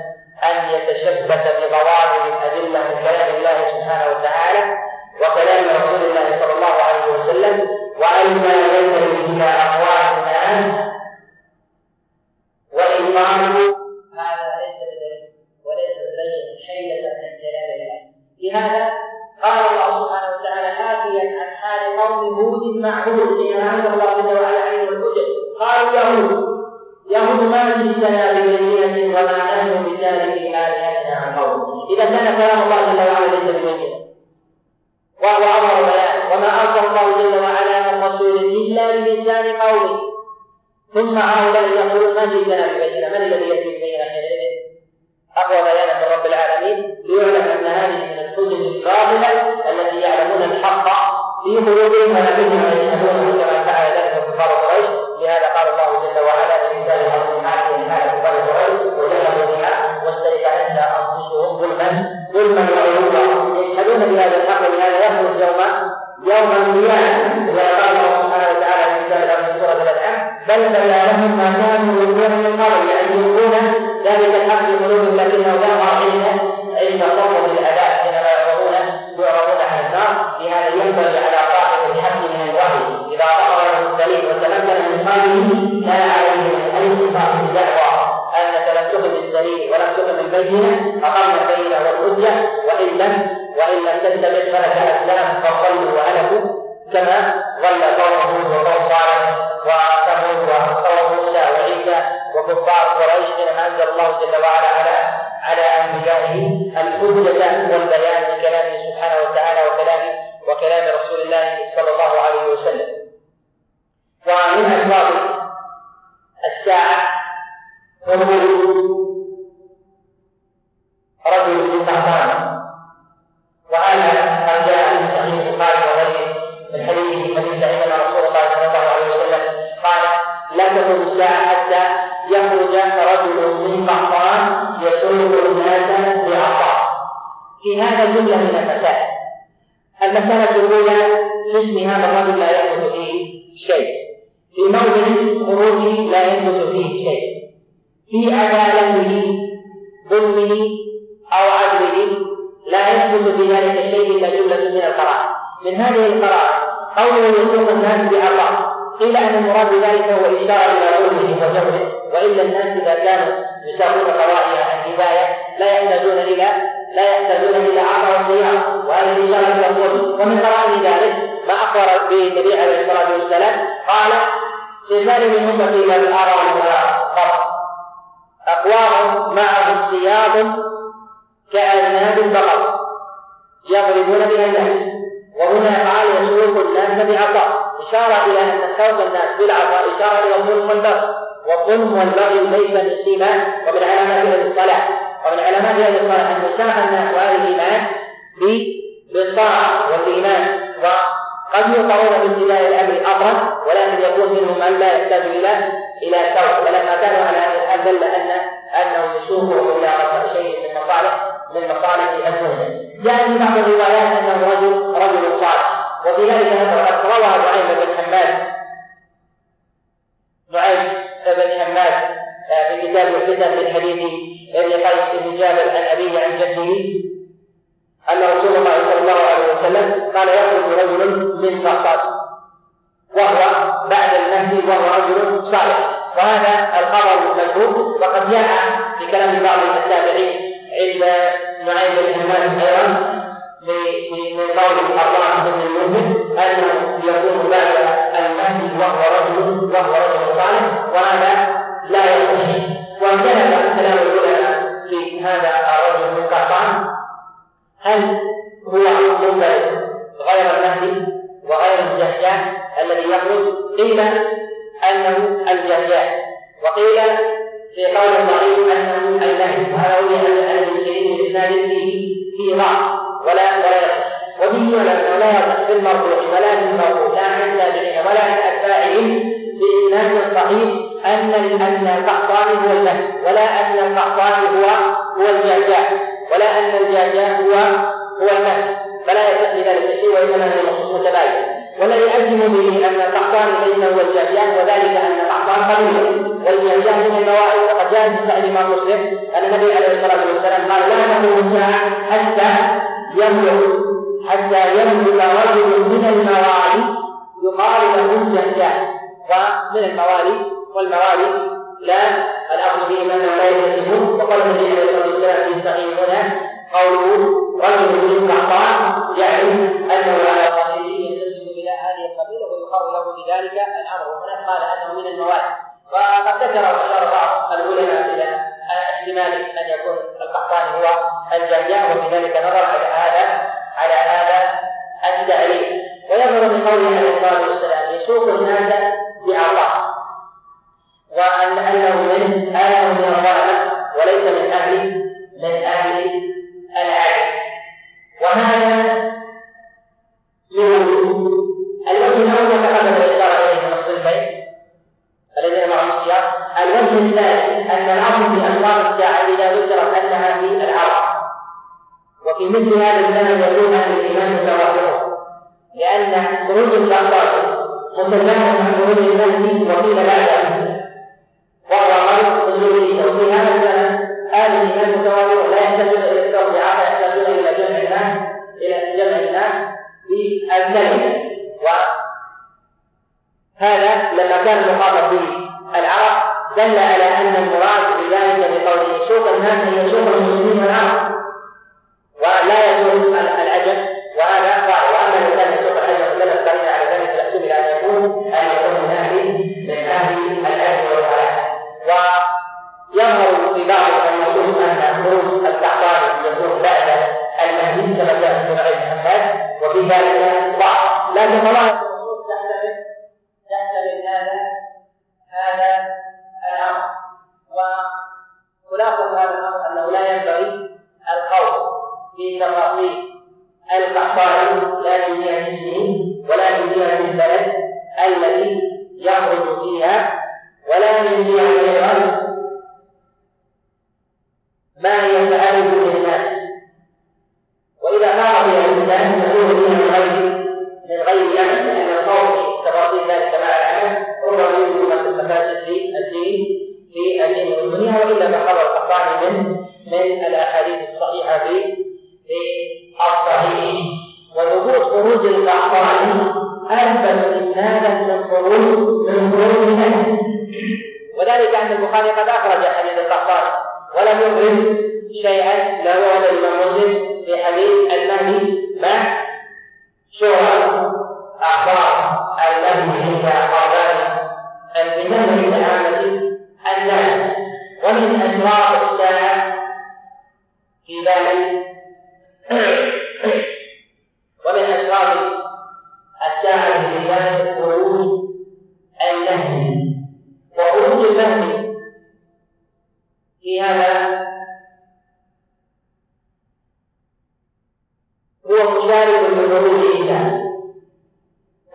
أن يتشبث بظواهر الأدلة من كلام الله سبحانه وتعالى وكلام رسول الله صلى الله عليه وسلم، وأما ينبغي إلى أقوال الناس وإنكاره هذا ليس بدليل وليس بين حيلة عن كلام الله. لهذا قال الله سبحانه وتعالى حاكيا عن حال قوم هود معهود إن أنزل الله جل وعلا عليهم الحجج، قالوا يهود ما جئتنا ببينة وما نحن بتاركي آلهتنا عن قوله، إذا كان كلام الله جل وعلا ليس ببينة وهو أمر بيان، وما أرسل الله جل وعلا من رسول إلا بلسان قوله، ثم هؤلاء يقولون ما جئتنا ببينة، من الذي يأتي ببينة حينئذ؟ أقوى بيانا من رب العالمين، ليعلم أن هذه من الحجج الباطلة التي يعلمون الحق في قلوبهم ولكنهم يجهلونه كما فعل ذلك كفار قريش. لهذا قال الله جل وعلا ظلما وعلوا يشهدون بهذا الحق، ولهذا يخرج يوم القيامة ويقال الله سبحانه وتعالى في كتابه سورة الأنعام بل بدا لهم ما كانوا ينكرون من قبل أن يلقون ذلك الحق في قلوبهم لكنه لا واقعية عند صوت الأداء حينما يعرضون على النار. لهذا ينبغي على صاحب الحق من الوحي إذا ظهر الدليل وتمكن من قبله لا عليه من أي انتصار بدعوى أنك لم تقم الدليل ولم تقم البينة، فقام البينة والحجة، وإن لم تتبع فلك أسلام فضلوا وهلكوا كما ضل قوم هود وقوم صالح وثمود وقوم موسى وعيسى وكفار قريش حينما أنزل الله جل وعلا على أنبيائه الحجة والبيان من كلامه سبحانه وتعالى وكلام رسول الله صلى الله عليه وسلم. ومن أسباب الساعة رجل الساعة حتى يخرج رجل من قحطان يسوق الناس بعصاه. في هذا جملة من المسائل. المسألة الأولى في اسم هذا الرجل لا يحدث فيه شيء، في موضع خروجه لا يحدث فيه شيء، في عدالته ظلمه أو عدله لا يحدث بذلك شيء إلا جملة من القرائن. من هذه القرائن قوله يسوق الناس بعصاه، قيل أن المراد بذلك هو إشارة إلى ظلمه وجوره، وإلا الناس إذا كانوا يساوون قضاء عن الهداية لا يحتاجون إلى أعمار السيارة، وهذه الإشارة إلى الظلم. ومن قرائن ذلك ما أخبر به النبي عليه الصلاة والسلام قال: صنفان من أمتي لا أرى ولا أرى، أقوام معهم ثياب كأعناب البقر يضربون بها الناس. وهنا قال يسوق الناس بعصاه، إشارة إلى أن سوق الناس بالعصا إشارة إلى الظلم والبغي، والظلم والبغي ليس من سيما، ومن علامات أهل الصلاح أن يسامح الناس وأهل الإيمان بالطاعة والإيمان، وقد يقرون بامتثال الأمر أمرا، ولكن يكون منهم أن لا يحتاج إلى سوق. فلما كانوا على هذا الحال دل أنه يسوقهم إلى رفع شيء من مصالح المؤمنين. جاء في بعض الروايات أنه رجل صالح، وفي ذلك قد روى نعيم بن حماد في كتاب الفتن من حديث ابن قيس بن جابر عن أبيه عن جده أن رسول الله صلى الله عليه وسلم قال: يخرج رجل من قحطان وهو بعد المهدي وهو رجل صالح. وهذا الخبر مشهور، وقد جاء في كلام بعض التابعين عند نعيم بن حماد أيضا من قول الله بن المنذر أنه يكون بعد المهدي وهو رجل صالح، وهذا لا يصح. واختلف كلام العلماء في هذا الرجل من قحطان، هل هو منفرد غير المهدي وغير الجهجاه الذي يخرج؟ قيل انه الجهجاه، وقيل في قول ضعيف انه المهدي، وهذا روي ان المسلمين الاسلام فيه ضعف ولا يصح. وبه يعلم لا يصح في المرفوع ولا في الموقوف لا عن التابعين ولا عن اتباعهم باسناد صحيح أن القحطان هو المهدي، ولا أن القحطان هو الجهجاه، ولا أن الجهجاه هو المهدي، فلا يصح ذلك الشيء، وإنما هو متباين. والذي أجزم به أن القحطان ليس هو الجهجاه، وذلك أن القحطان قليل والجهجاه من الموائد. وقد جاء في صحيح الإمام مسلم أن النبي عليه الصلاة والسلام قال: لا تقوم الساعة حتى يملك رجل من الموالي يقال له الجهجاه. ومن الموالي لا الأخذ فيه من لا يلزمه. وقال النبي عليه الصلاة والسلام في الصحيح هنا قوله: رجل من قحطان، يعني أنه على قبيله ينتسب إلى هذه القبيلة ويقال له بذلك الأمر. وهنا قال أنه من الموالي. وقد ذكر وأشار بعض العلماء إلى احتمال أن يكون القحطان هو الجهجاه، وبذلك نظر على هذا التعليل. ويظهر من قوله عليه الصلاة والسلام: يسوق الناس بعصاه، وأن أنه من الظالم وليس من أهل العدل. وهذا الوجه الأول تقدم الإشارة إليه من الصنفين الذين معهم السياق. الوجه الثاني أن الأصل في أشراط الساعة إذا ذكرت أنها في العرب، وفي مثل هذا الزمن يكون أهل الإيمان متوافقون، لأن خروج الأشراط متجاهل عن خروج المهدي وقيل بعده وهو غير خروجه. وفي هذا الزمن أهل الإيمان متوافقون، لا يحتاجون إلى السوق بعصا، يحتاجون إلى جمع الناس بالكلمة. وهذا لما كان المخاطب به العرب دل على أن المراد بذلك بقوله يسوق الناس أن يسوق المسلمين العرب ولا يسوق العجم، وهذا ظاهر. وأما لو كان يسوق العجم فدل القرينة على ذلك فاحتمل أن يكون من أهل العدل والصلاح. ويظهر في بعض النصوص أن خروج القحطان يكون بعد المهدي كما جاء في نعيم بن حماد، وفي ذلك ضعف، لكن ظواهر النصوص تحتمل هذا الأمر. وخلاصة هذا الأمر أنه لا ينبغي الخوض في تفاصيل القحطان لا من جهة السنين ولا من جهة البلد الذي يخرج فيها، ولا به عن الغيب ما يفعله للناس، واذا قام به الانسان يكون به من غير يعني، لان الخوف كباطل ذلك مع العمل ربما يوجد مفاسد في الدين والدنيا، والا فخر القطان من الاحاديث الصحيحه في الصحيح. وثبوت خروج القحطاني اثبت اسنادا من خروج، وذلك ان البخاري قد اخرج حديث القحطاني ولم يخرج شيئا له عن الامام مسلم في حديث المهدي مع شهرة اخبار المهدي عند اقربائه الفتن عند عامه الناس. ومن اشراط الساعه في ذلك ومن أشراط الساعة في ذلك خروج المهدي، وخروج المهدي في هذا هو مشارك لخروج عيسى.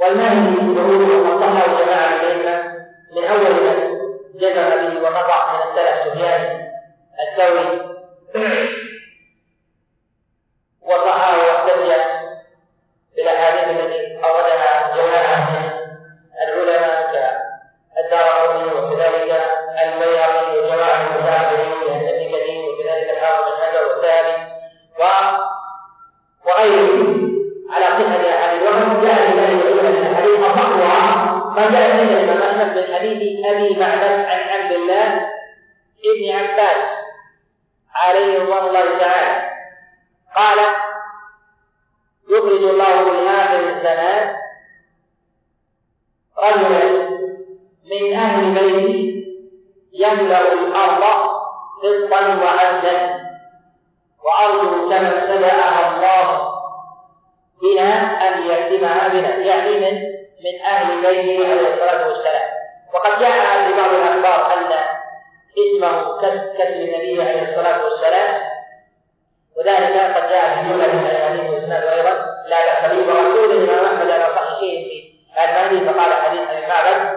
والمهدي خروجه قد صحه جماعة الأئمة من أول من جزم به وقطع من السلف سفيان الثوري وصححه واحتج بالاحاديث التي اوردها جماعه من العلماء كالدارقطني وكذلك البيهقي وجماعه من المتاخرين كالابن كثير وكذلك الحافظ بن حجر والذهبي وغيرهم على صحه الاحاديث. وقد جاء بذلك العلماء من الحديث اصحها قد جاء من الامام احمد من حديث ابي معبد عن عبد الله ابن عباس عليه رضوان الله تعالى قال: يخرج الله من آخر الزمان رجلا من أهل بيتي يملأ الأرض قسطا وعدلا، وأرجو كما ابتدأها الله بنا أن يختمها بنا، يعني من أهل بيته عليه الصلاة والسلام. وقد جاء عن بعض الأخبار أن اسمه كاسم النبي عليه الصلاة والسلام، وذلك قد جاء في جملة من الأحاديث والإسناد أيضا لا بأس به. ورسول الإمام أحمد على صحيحه في المهدي فقال حديث أبي معبد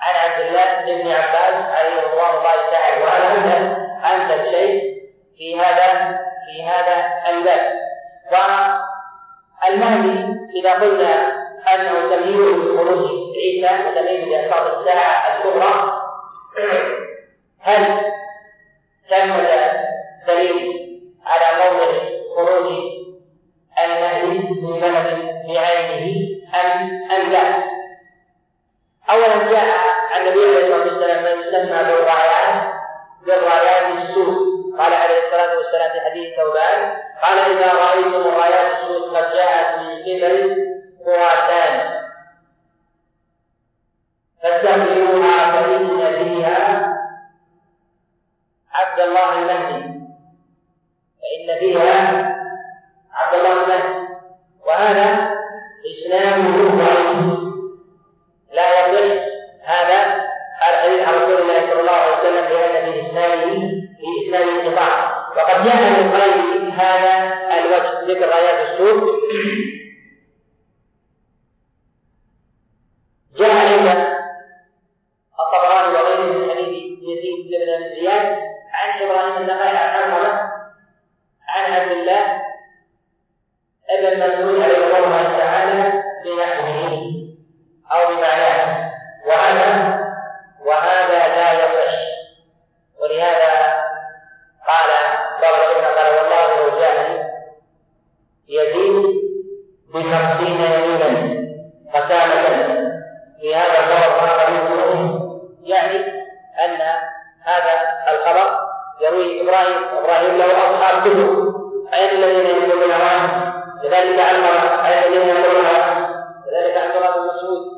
عن عبد الله بن عباس عليه رضوان الله تعالى. وهذا أنت الشيء في هذا الباب. والمهدي إذا قلنا أنه تمييز بخروج عيسى وتمييز بأشراط الساعة الكبرى، هل تم دليل على موضع خروج المهدي من بلد بعينه أم لا؟ أولا جاء عن النبي عليه الصلاة والسلام ما يسمى بالرايات السود. قال عليه الصلاة والسلام في حديث ثوبان قال: إذا رأيتم الرايات السود قد جاءت من قبل خراسان فاستهزئوها فإن فيها عبد الله المهدي، فإن فيها عبد الله المهدي. وهذا إسلامه ضعيف لا يصح هذا الحديث عن رسول الله صلى الله عليه وسلم، لأن في إسلامه انقطاع. وقد جاء من غير هذا الوجه ذكر رايات السوق، جاء أيضا الطبراني وغيره من حديث يزيد بن أبي زياد عن إبراهيم النخعي عن حرملة عن عبد الله ابن مسعود عليه الله تعالى بنحوه او بمعناه. وهذا لا يصح. ولهذا قال قال: والله لو جاءني يزيد بخمسين يمينا قسامة في هذا الخبر ما قبلته، يعني ان هذا الخبر يروي إبراهيم له أصحاب كله عن الذين يقولون عنه، كذلك عمر عن الذين يقولون عنه، كذلك عبد الله بن مسعود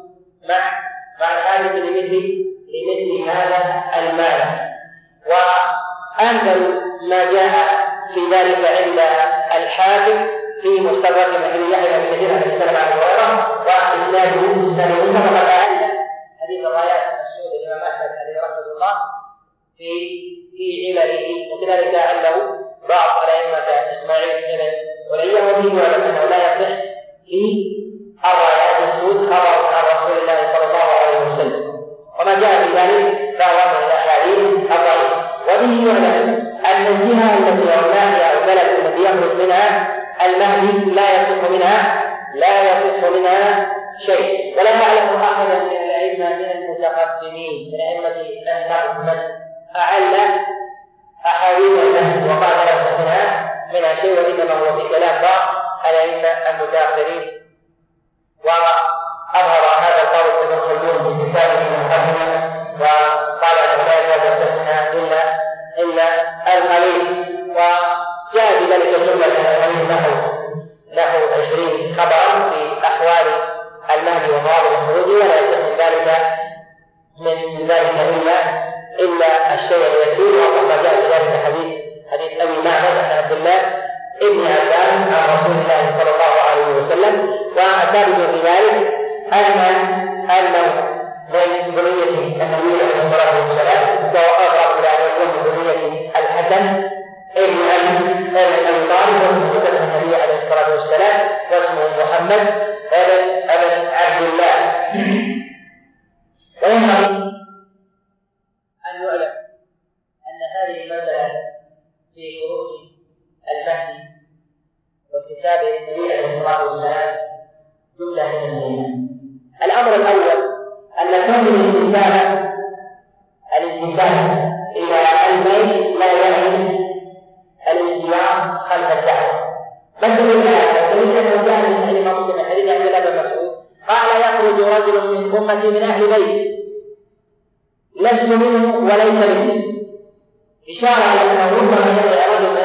مع الحادث لمثل هذا المعنى. وأنزل ما جاء في ذلك عند الحاكم في مستدرك ابي يحيى بن كثير عليه السلام عن هريرة وإسناده فقد أعل حديث الرايات السود الإمام أحمد عليه رحمة الله في علله، وكذلك أعله بعض الأئمة إسماعيل بن وليه. وفيه يعلم أنه لا يصح في الرايات السود خبر عن رسول الله صلى الله عليه وسلم. وما جاء بذلك فهو من الاحاديث الضعيف. وبه يعلم ان الجهه التي عملناها او البلد التي يخرج منها المهدي لا يصح منها شيء، ولا يعلم احدا من الائمه من المتقدمين من ائمه النقد من اعل احاديث المهدي وقال لا يصح منها شيء، وانما هو بكلام بعض الائمه المتاخرين. واظهر هذا القول ابن خلدون في كتابه المقدمه وقال انه لا يصح منها الا القليل، وجاء بذلك الجمله نحو 20 خبرا في احوال المهدي ومواضع خروجه، ولا يصح من ذلك الا الشيء اليسير. وقد جاء بذلك حديث ابي معبد عن عبد الله ابن عباس عن رسول الله صلى الله عليه وسلم، واتابع بذلك انه من ذريه النبي عليه الصلاه والسلام، واقرب الى ان يكون ذريه الحسن ابن ابي طالب، وصدق النبي عليه الصلاه والسلام، واسمه محمد ابن عبد الله. وينبغي ان يعلم ان هذه المساله في خروج المهدي واكتساب النبي عليه الصلاه والسلام جمله من الايمان. الامر الاول ان كون الانتساب الى الميت لا يعني الانسياق خلف الدعوه. مثل هذا فانه جاء في صحيح مسلم حديث عبد الله بن مسعود قال: يخرج رجل من امتي من اهل بيتي لست منه وليس مني، اشاره على انه ربما يخرج رجل من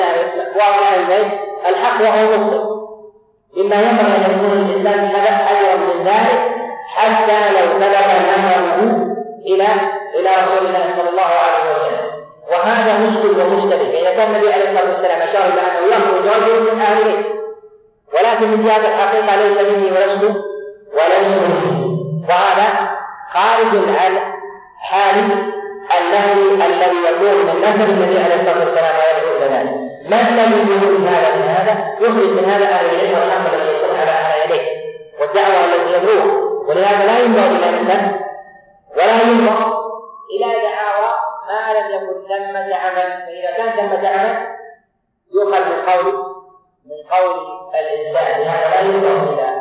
اهل البيت الحق وهو مخطئ، مما ينبغي ان يكون الانسان حذرا من ذلك حتى لو بلغ نهره الى رسول الله صلى الله عليه وسلم. وهذا مشكل ومشتبه. إذا كان النبي عليه الصلاة والسلام أشار إلى أنه يخرج رجل من أهل بيته، ولكن من جهة الحقيقة ليس مني ولست مني، وهذا خارج عن حال النهي الذي يكون من مثل النبي عليه الصلاة والسلام ويخرج ذلك. ما الذي يخرج من هذا؟ يخرج من هذا أهل العلم والحمد الذي يكون على يديه والدعوة التي يبلغ. ولهذا لا ينبغي إلى الإنسان ولا ينبغي إلى دعاوى ما لم يكن ثمة عمل، فإذا كان ثمة عمل يؤخذ من قول الإنسان. لهذا لا ينبغي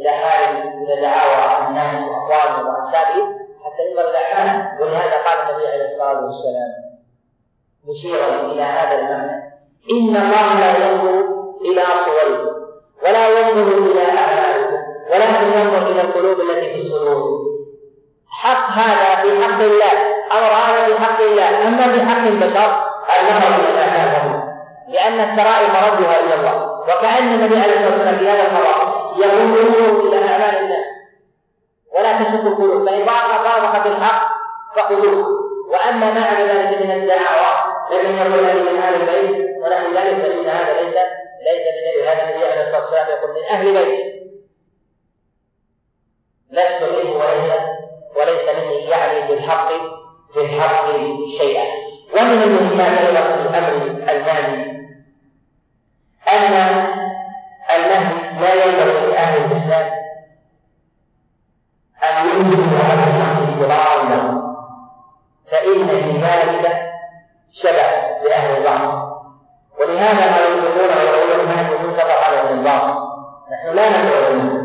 إلى حال إلى دعاوى الناس وأقوالهم وأنسابهم حتى ينبغي إلى حاله. ولهذا قال النبي عليه الصلاة والسلام مشيرا إلى هذا المعنى: إن الله لا ينظر إلى صوركم ولا ينظر إلى أعمالكم ولكن ينظر إلى القلوب التي في الصدور. حق هذا في حق الله، أمر هذا في حق الله، أما في حق البشر النظر إلى آثارهم، لأن السرائر ردها إلى الله. وكأن النبي عليه الصلاة والسلام في هذا القرار ينظر إلى أعمال الناس ولا تشك القلوب، فإن طابقت الحق فخذوه. وأما ما عدا ذلك من الدعوة فمن يقول هذه من أهل البيت ونحو ذلك فإن هذا ليس من هذا. النبي عليه الصلاة والسلام يقول: من أهل بيت لست منه وليس مني، يعني في الحق شيئا. ومن المهمات ايضا في الامر المهدي ان المهدي لا ينبغي لاهل الاسلام ان ينزلوا على الحق اتباعا له، فان في ذلك شبه باهل البعض. ولهذا ما يقولون ويقولون المهدي ينطبق على ابن البعض. نحن لا ننتظر المهدي،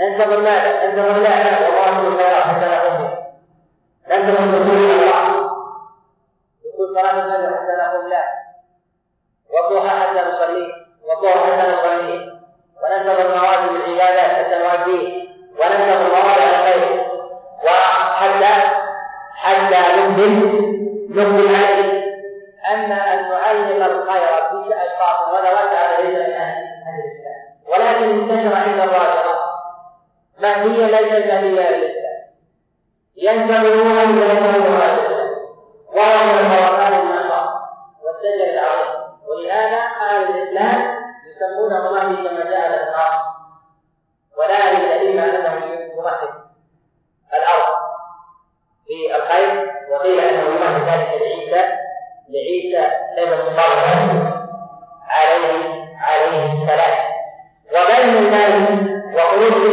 ننتظر ماذا؟ ننتظر لا اله والله رسول الله حتى نقوم، ننتظر الدخول الى الله، دخول صلاه المغرب حتى نقوم له، والضحى حتى نصليه، والظهر حتى نصليه، وننتظر مواد العبادات حتى نؤديه، وننتظر مواضع الخير وحتى نقبل عليه. اما ان نعلق الخير باشخاص وذوات هذا ليس من اهل الاسلام، ولكن انتشر عند الراجحه ما هي ليست من اهل الاسلام ينتظرون ان يكونوا اهل الاسلام، وهم الفرقان المعمار والدجل العظيم. ولهذا اهل الاسلام يسمونه مهدي كما جعل الناس، وذلك اما انه يمهد الارض في الخير، وقيل انه يمهد ذلك لعيسى ابن مريم عليه السلام. وبين ذلك وخروج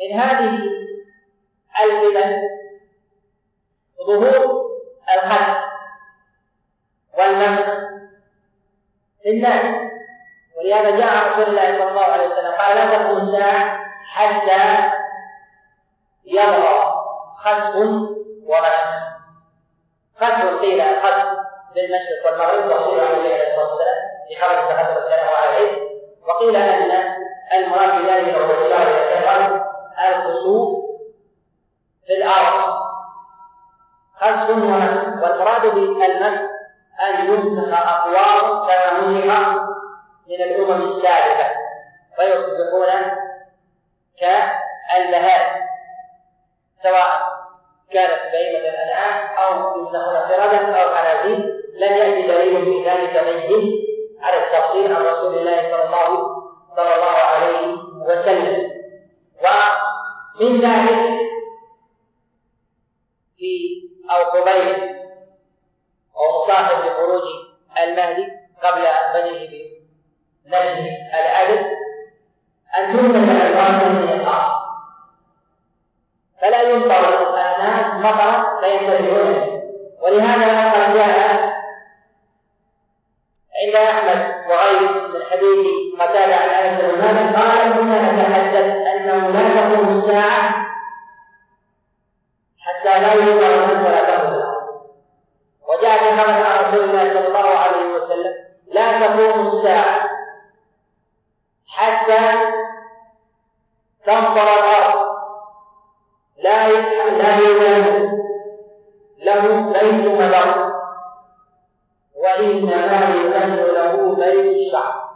من هذه الفتن ظهور الخلق والمسخ في الناس، ولهذا جاء رسول الله صلى الله عليه وسلم قال لا تقوم الساعة حتى يظهر خسف ومسخ. خسف قيل الخسف بالمشرق والمغرب، وصير عليه الصلاة والسلام بحركة تقدم السلام عليه، وقيل أن المراد بذلك هو الخسوف في الأرض، خسف ومسخ. والمراد بالمسخ أن يمسخ أقوام كما مسخ من الأمم السابقة فيصبحون كالبهائم، سواء كانت بهيمة الأنعام أو يمسخون قردة أو خنازير. لم يأتي دليل في ذلك بين على التفصيل عن رسول الله صلى الله عليه وسلم. ومن ذلك في أو قبيل ومصاحب لخروج المهدي قبل أن بدأ بنشر العدل أن تنبت الأموال من الأرض، فلا يمطر الناس مطرا فينتفعون. ولهذا قد جاء عند أحمد وغيره من حديث قتادة عن أنس بن مالك قال كنا نتحدث أنه لا تقوم الساعة حتى لا يمطر الناس ولا تقوم الأرض. وجاء في خبر عن رسول الله صلى الله عليه وسلم لا تقوم الساعة حتى تمطر الأرض، لا يزال له بيت مدر وإنما يبنى له بيت الشعر.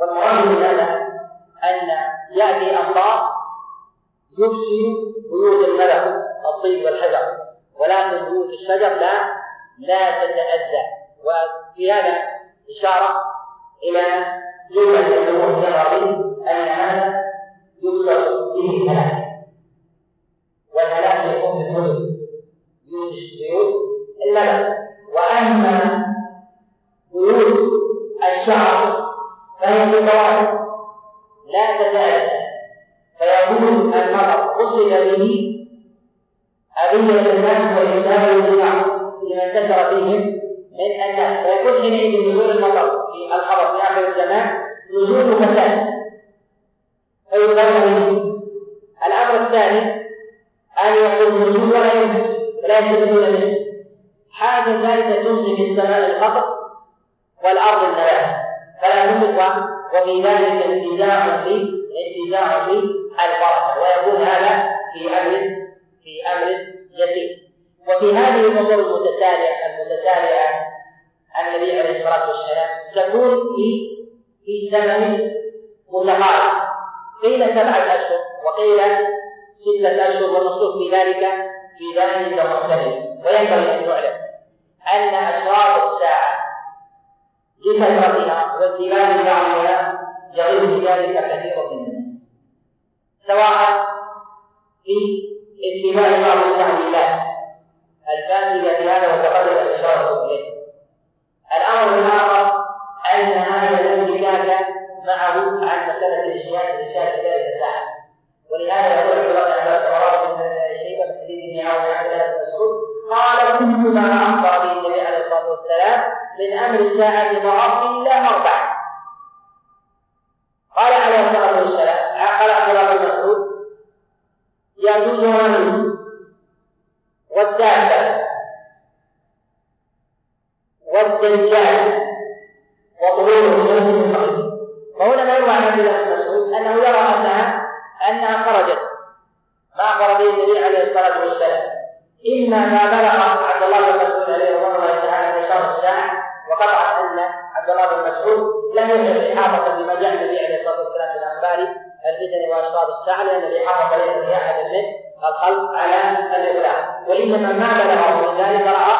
والمراد من هذا أن يأتي أمطار يفسد بيوت الملك الطين والحجر، ولكن بيوت الشجر لا تتأذى. وفي هذا إشارة إلى جملة الأمور الثلاثة أن هذا يبصر به الهلاك، والهلاك يكون في المدن بيوت الملك. وأما بيوت الشعر فهي بالقواعد لا تتأذى، فيكون المطر قصد به أذية الناس وإنسان الدماء لما انتشر فيهم من الناس، فيكون حينئذ نزول المطر في الخبر في آخر الزمان نزول فساد فيضر به. الأمر الثاني أن يكون نزول ولا ينفس ولا يستفيدون منه، حاجة ذلك تنزل السماء الخطأ والأرض النبات فلا تنفع، وفي ذلك انتزاع في البركة، ويكون هذا في أمر يسير. وفي هذه الامور المتسارعه النبي عليه الصلاه والسلام تكون في زمن متقارب، قيل 7 أشهر وقيل 6 أشهر، والنصوص في ذلك مختلف. وينبغي ان نعلم ان اشراط الساعه لكثرتها واندماج بعضها يغيب بذلك كثير من الناس، سواء في اتباع بعض التعويلات الفاسدة في هذا وتقدم الإشارة إليه. الأمر الآخر أن هذا الانتكاك معه عن مسألة الإشياء في ذلك الساعة، ولهذا يقول عبد الله بن عباس من الشيبة من حديث بن عون عبد الله بن مسعود قال كل ما أخبر به النبي عليه الصلاة والسلام من أمر الساعة ضعف إلا 4. قال عليه الصلاة والسلام قال عبد الله بن مسعود يجوز الرجل والدابة والدجال وطلوع الشمس من المغرب. فهنا ما يروى عن عبد الله بن مسعود انه يرى انها خرجت ما خرج النبي عليه الصلاه والسلام، اما ما بلغ عبد الله بن مسعود عليه الصلاه والسلام من شر الساعه. وقطعا ان عبد الله بن مسعود لم يجعل احاطه بما جاء النبي عليه الصلاه والسلام من اخبار الفتن واشراط الساعه، لان الاحاطه ليست لاحد منه الخلق على الإطلاق، وإنما ما بلغه من ذلك رأى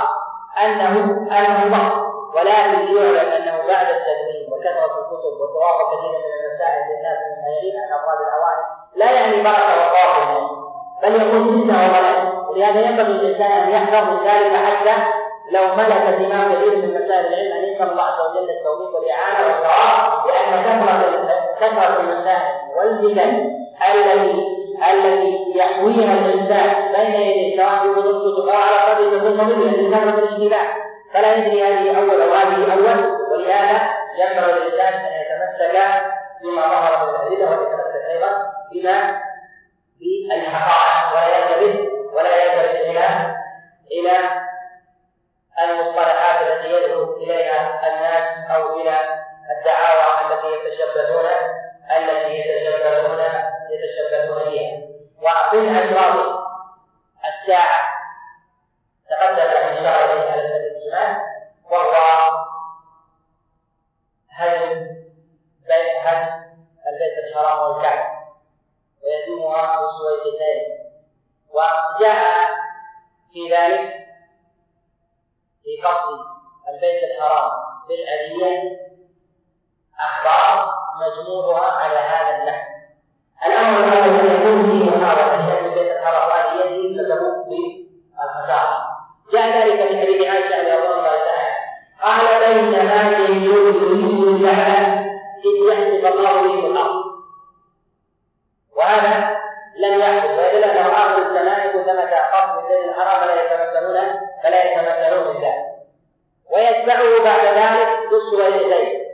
أنه ضعف. ولكن يعلم أنه بعد التدوين وكثرة الكتب وتوافق كثيرا من المسائل للناس مما يغيب عن أفراد الأوائل لا يعني بركة وطاقة الناس، بل يكون فتنة وضلال. ولهذا ينبغي الإنسان أن يحذر من ذلك حتى لو ملك دماغ كثير من مسائل العلم أن يسأل الله عز وجل التوفيق والإعانة والثواب، لأن كثرة المسائل والفتن التي والسبيل الإنسان والاشتباه، فلا يدري هذه أول أو هذه أول، ولهذا ينبغي للإنسان أن يتمسك بما ظهر من الأدلة ويتمسك أيضا بما بالحقائق، ولا يلتفت إلى المصطلحات التي يدعو إليها الناس أو إلى الدعاوى التي يتشبثون بها. وفي أشراط الساعة تقدم الإشارة إليه على سبيل الإجمال، وهو هدم البيت الحرام والكعبة ويدمها بالسويقتين، وجاء في ذلك في قصد البيت الحرام بالأذية أخبار مجموعها على هذا النحو. الأمر هذا يكون فيه محاولة لأن البيت الحرام وأذيته فتموت بالخسارة. جاء ذلك من حديث عائشة رضي الله تعالى قال بين هذه الجنود يريد الجعل إذ يحسب الله به الأرض، وهذا لم يحدث، وإذا لم يكن آخر الزمان يكون ثمة قصد البيت الحرام فلا يتمثلون بالله، ويتبعه بعد ذلك دسوا إليه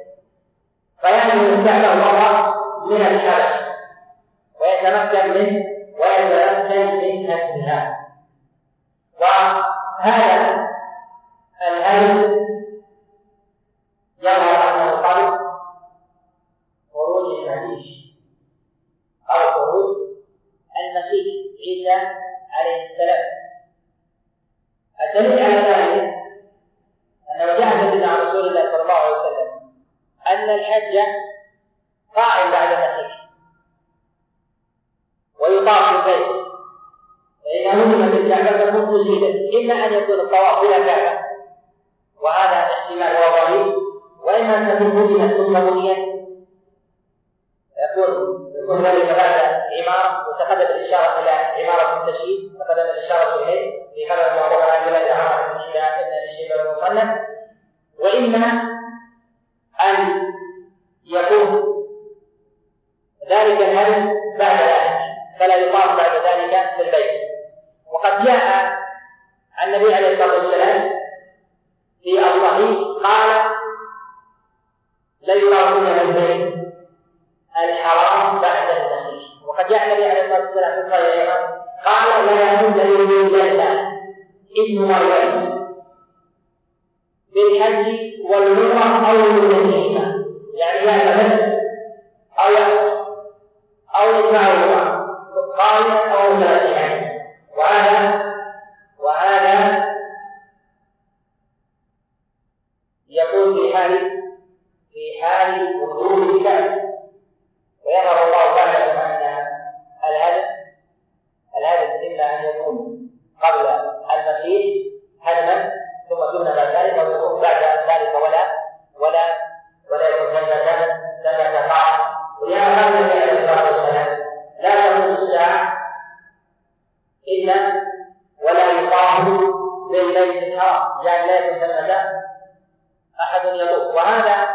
فينمو استعمال الله من الحبش ويتمكن منه ويتمكن من نفسها. وهذا الهدف يرى أنه قبل خروج المسيح أو خروج المسيح عيسى عليه السلام. الدليل على ذلك أنه جاء من رسول الله صلى الله عليه وسلم أن الحج قائم بعد المسيح ويطاف البيت، فإذا هدمت الكعبة تكون أزيلت، إما أن يكون الطواف إلى الكعبة وهذا احتمال وضعي، وإما أن تكون هدمت ثم بنيت يكون ذلك بعد عمارة، وتقدم الإشارة إلى عمارة التشييد، تقدم الإشارة إليه في خبر الموضوع عن بلاد عمارة من إبن الشيبة المصنف، وإما أن يكون ذلك الهدم بعد ذلك فلا يطاف بعد ذلك في البيت. وقد جاء عن النبي عليه الصلاة والسلام في الصحيح قال لا يطافون البيت الحرام بعد المسيح. وقد جاء النبي عليه الصلاة والسلام في الصحيح قال لا يحل لله ابن مريم بالحج والعمرة أو بالنسيمة، يعني لا يتمثل أو يأخذ أو يتمعوها قال أو ملائحة. وهذا يكون في حال وجود الكعبة، ويظهر الله تعالى أن الهدف إما أن يكون قبل المسيح هدما ثم دون ذلك ويكون بعد ذلك ولا يكون ثمة طاعة. ولهذا قال النبي عليه الصلاة والسلام لا تقوم الساعة إلا ولا يطاف بالبيت الحرام، يعني لا يكون ثمة أحد يطوف. وهذا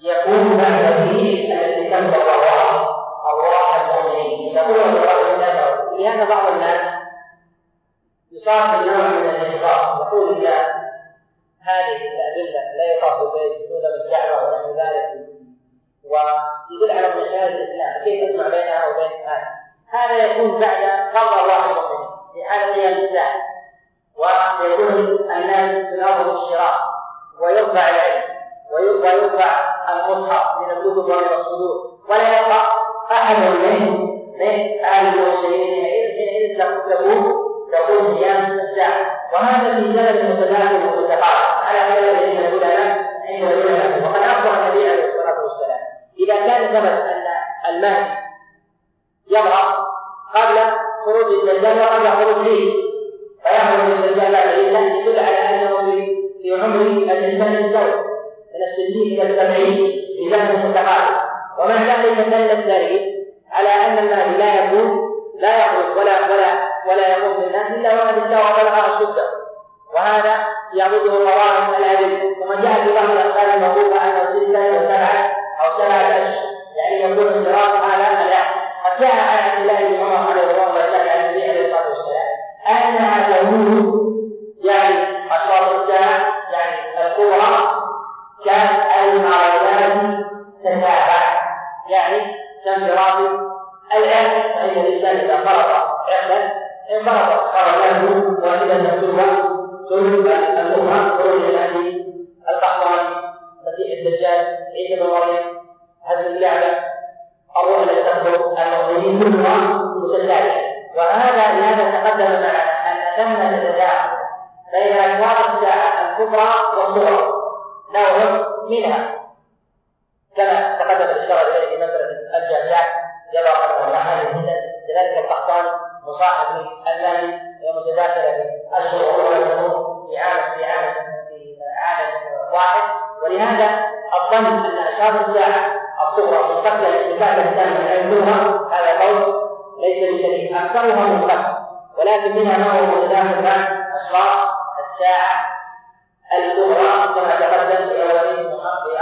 يكون بعد الريح التي تمضى أرواح المؤمنين يقولون لبعض الناس، ولهذا بعض الناس يصاب بالنوع من الانحراف يقول إذا هذه الأدلة لا يطاف البيت دون الكعبة ولا من ذلك، ويدل على منحنى الإسلام، كيف تجمع بينها وبين هذا؟ هذا يكون بعد قضاء الله المؤمنين في حال قيام الساعة، ويكون الناس يناظروا الشراء ويرفع العلم ويرفع المصحف من الكتب ومن الصدور، ولا يبقى أحد من أهل المسلمين حينئذ تقوم قيام الساعة. وهذا في سبب متداول ومتقارب على كلام العلماء عند العلماء. وقد أخبر النبي عليه الصلاة والسلام إذا كان ثبت أن المهدي يظهر قبل خروج الدجال وقبل خروج عيسى، فيخرج الدجال بعد عيسى، يدل على أنه في عمر الإنسان السوي من 60 إلى 70 بزمن متقارب. ومع ذلك دل الدليل على أن المهدي لا يخرج ولا يقوم بالناس إلا وقد استوى بلغ أشده، وهذا يعبده الله الأدلة. ومن جاء بظهر الأقوال الموقوفة أنه 6 أو 7 أشهر، يعني يكون انطلاقا على الأعلى. قد جاء عن عبد الله بن عمر رضي الله عنه عن النبي عليه الصلاة والسلام أنها تكون يعني ثلاثة انفرط خرجاه واحدا مسلوبا ثم الأخرى خروج المهدي القحطاني مسيح الدجال عيسى بن مريم هذه اللعبة الروح التي تخرج المؤمنين كلها مسلسلة. وهذا لهذا تقدم معنا أن تم تتداعى بين أشراط الساعة الكبرى والصغرى نوع منها كما تقدم الإشارة إليه في مسألة الجزاء جرى قدر هذه الهدى. كذلك القحطاني مصاحب المالي ومتذاكرة في الشروع والنمو في عام واحد. ولهذا الظن أن أشراط الساعة الصغرى من قبل الانتفاع الإسلام من علمها هذا قول ليس بشيء، أكثرها من قبل، ولكن منها نوع متذاكر مع أشراط الساعة الكبرى كما تقدم في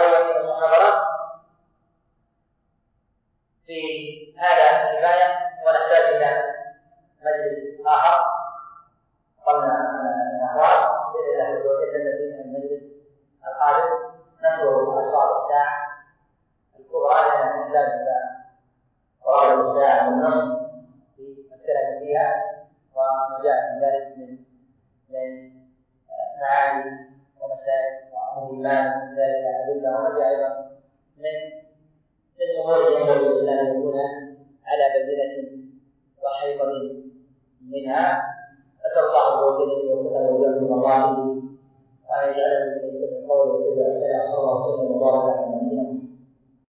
أول المحاضرات في هذا الكفاية، ونحتاج إلى مجلس آخر قلنا الأحوال بإذن الله الوحيد الذي من المجلس القادم نذكر أشراط الساعة الكبرى لأنها تحتاج إلى قرابة الساعة والنصف في الكلام فيها وما جاء من ذلك من معاني ومسائل ومهمات ذلك أدلة وما جاء أيضا من أمور ينبغي للإنسان أن يكون على بينة وحيطة منها. أسأل الله عز وجل أن يوفقنا وإياكم لطاعته وأن يجعلنا ممن يستمع القول ويتبع الصلاة. صلى الله وسلم وبارك على نبينا محمد.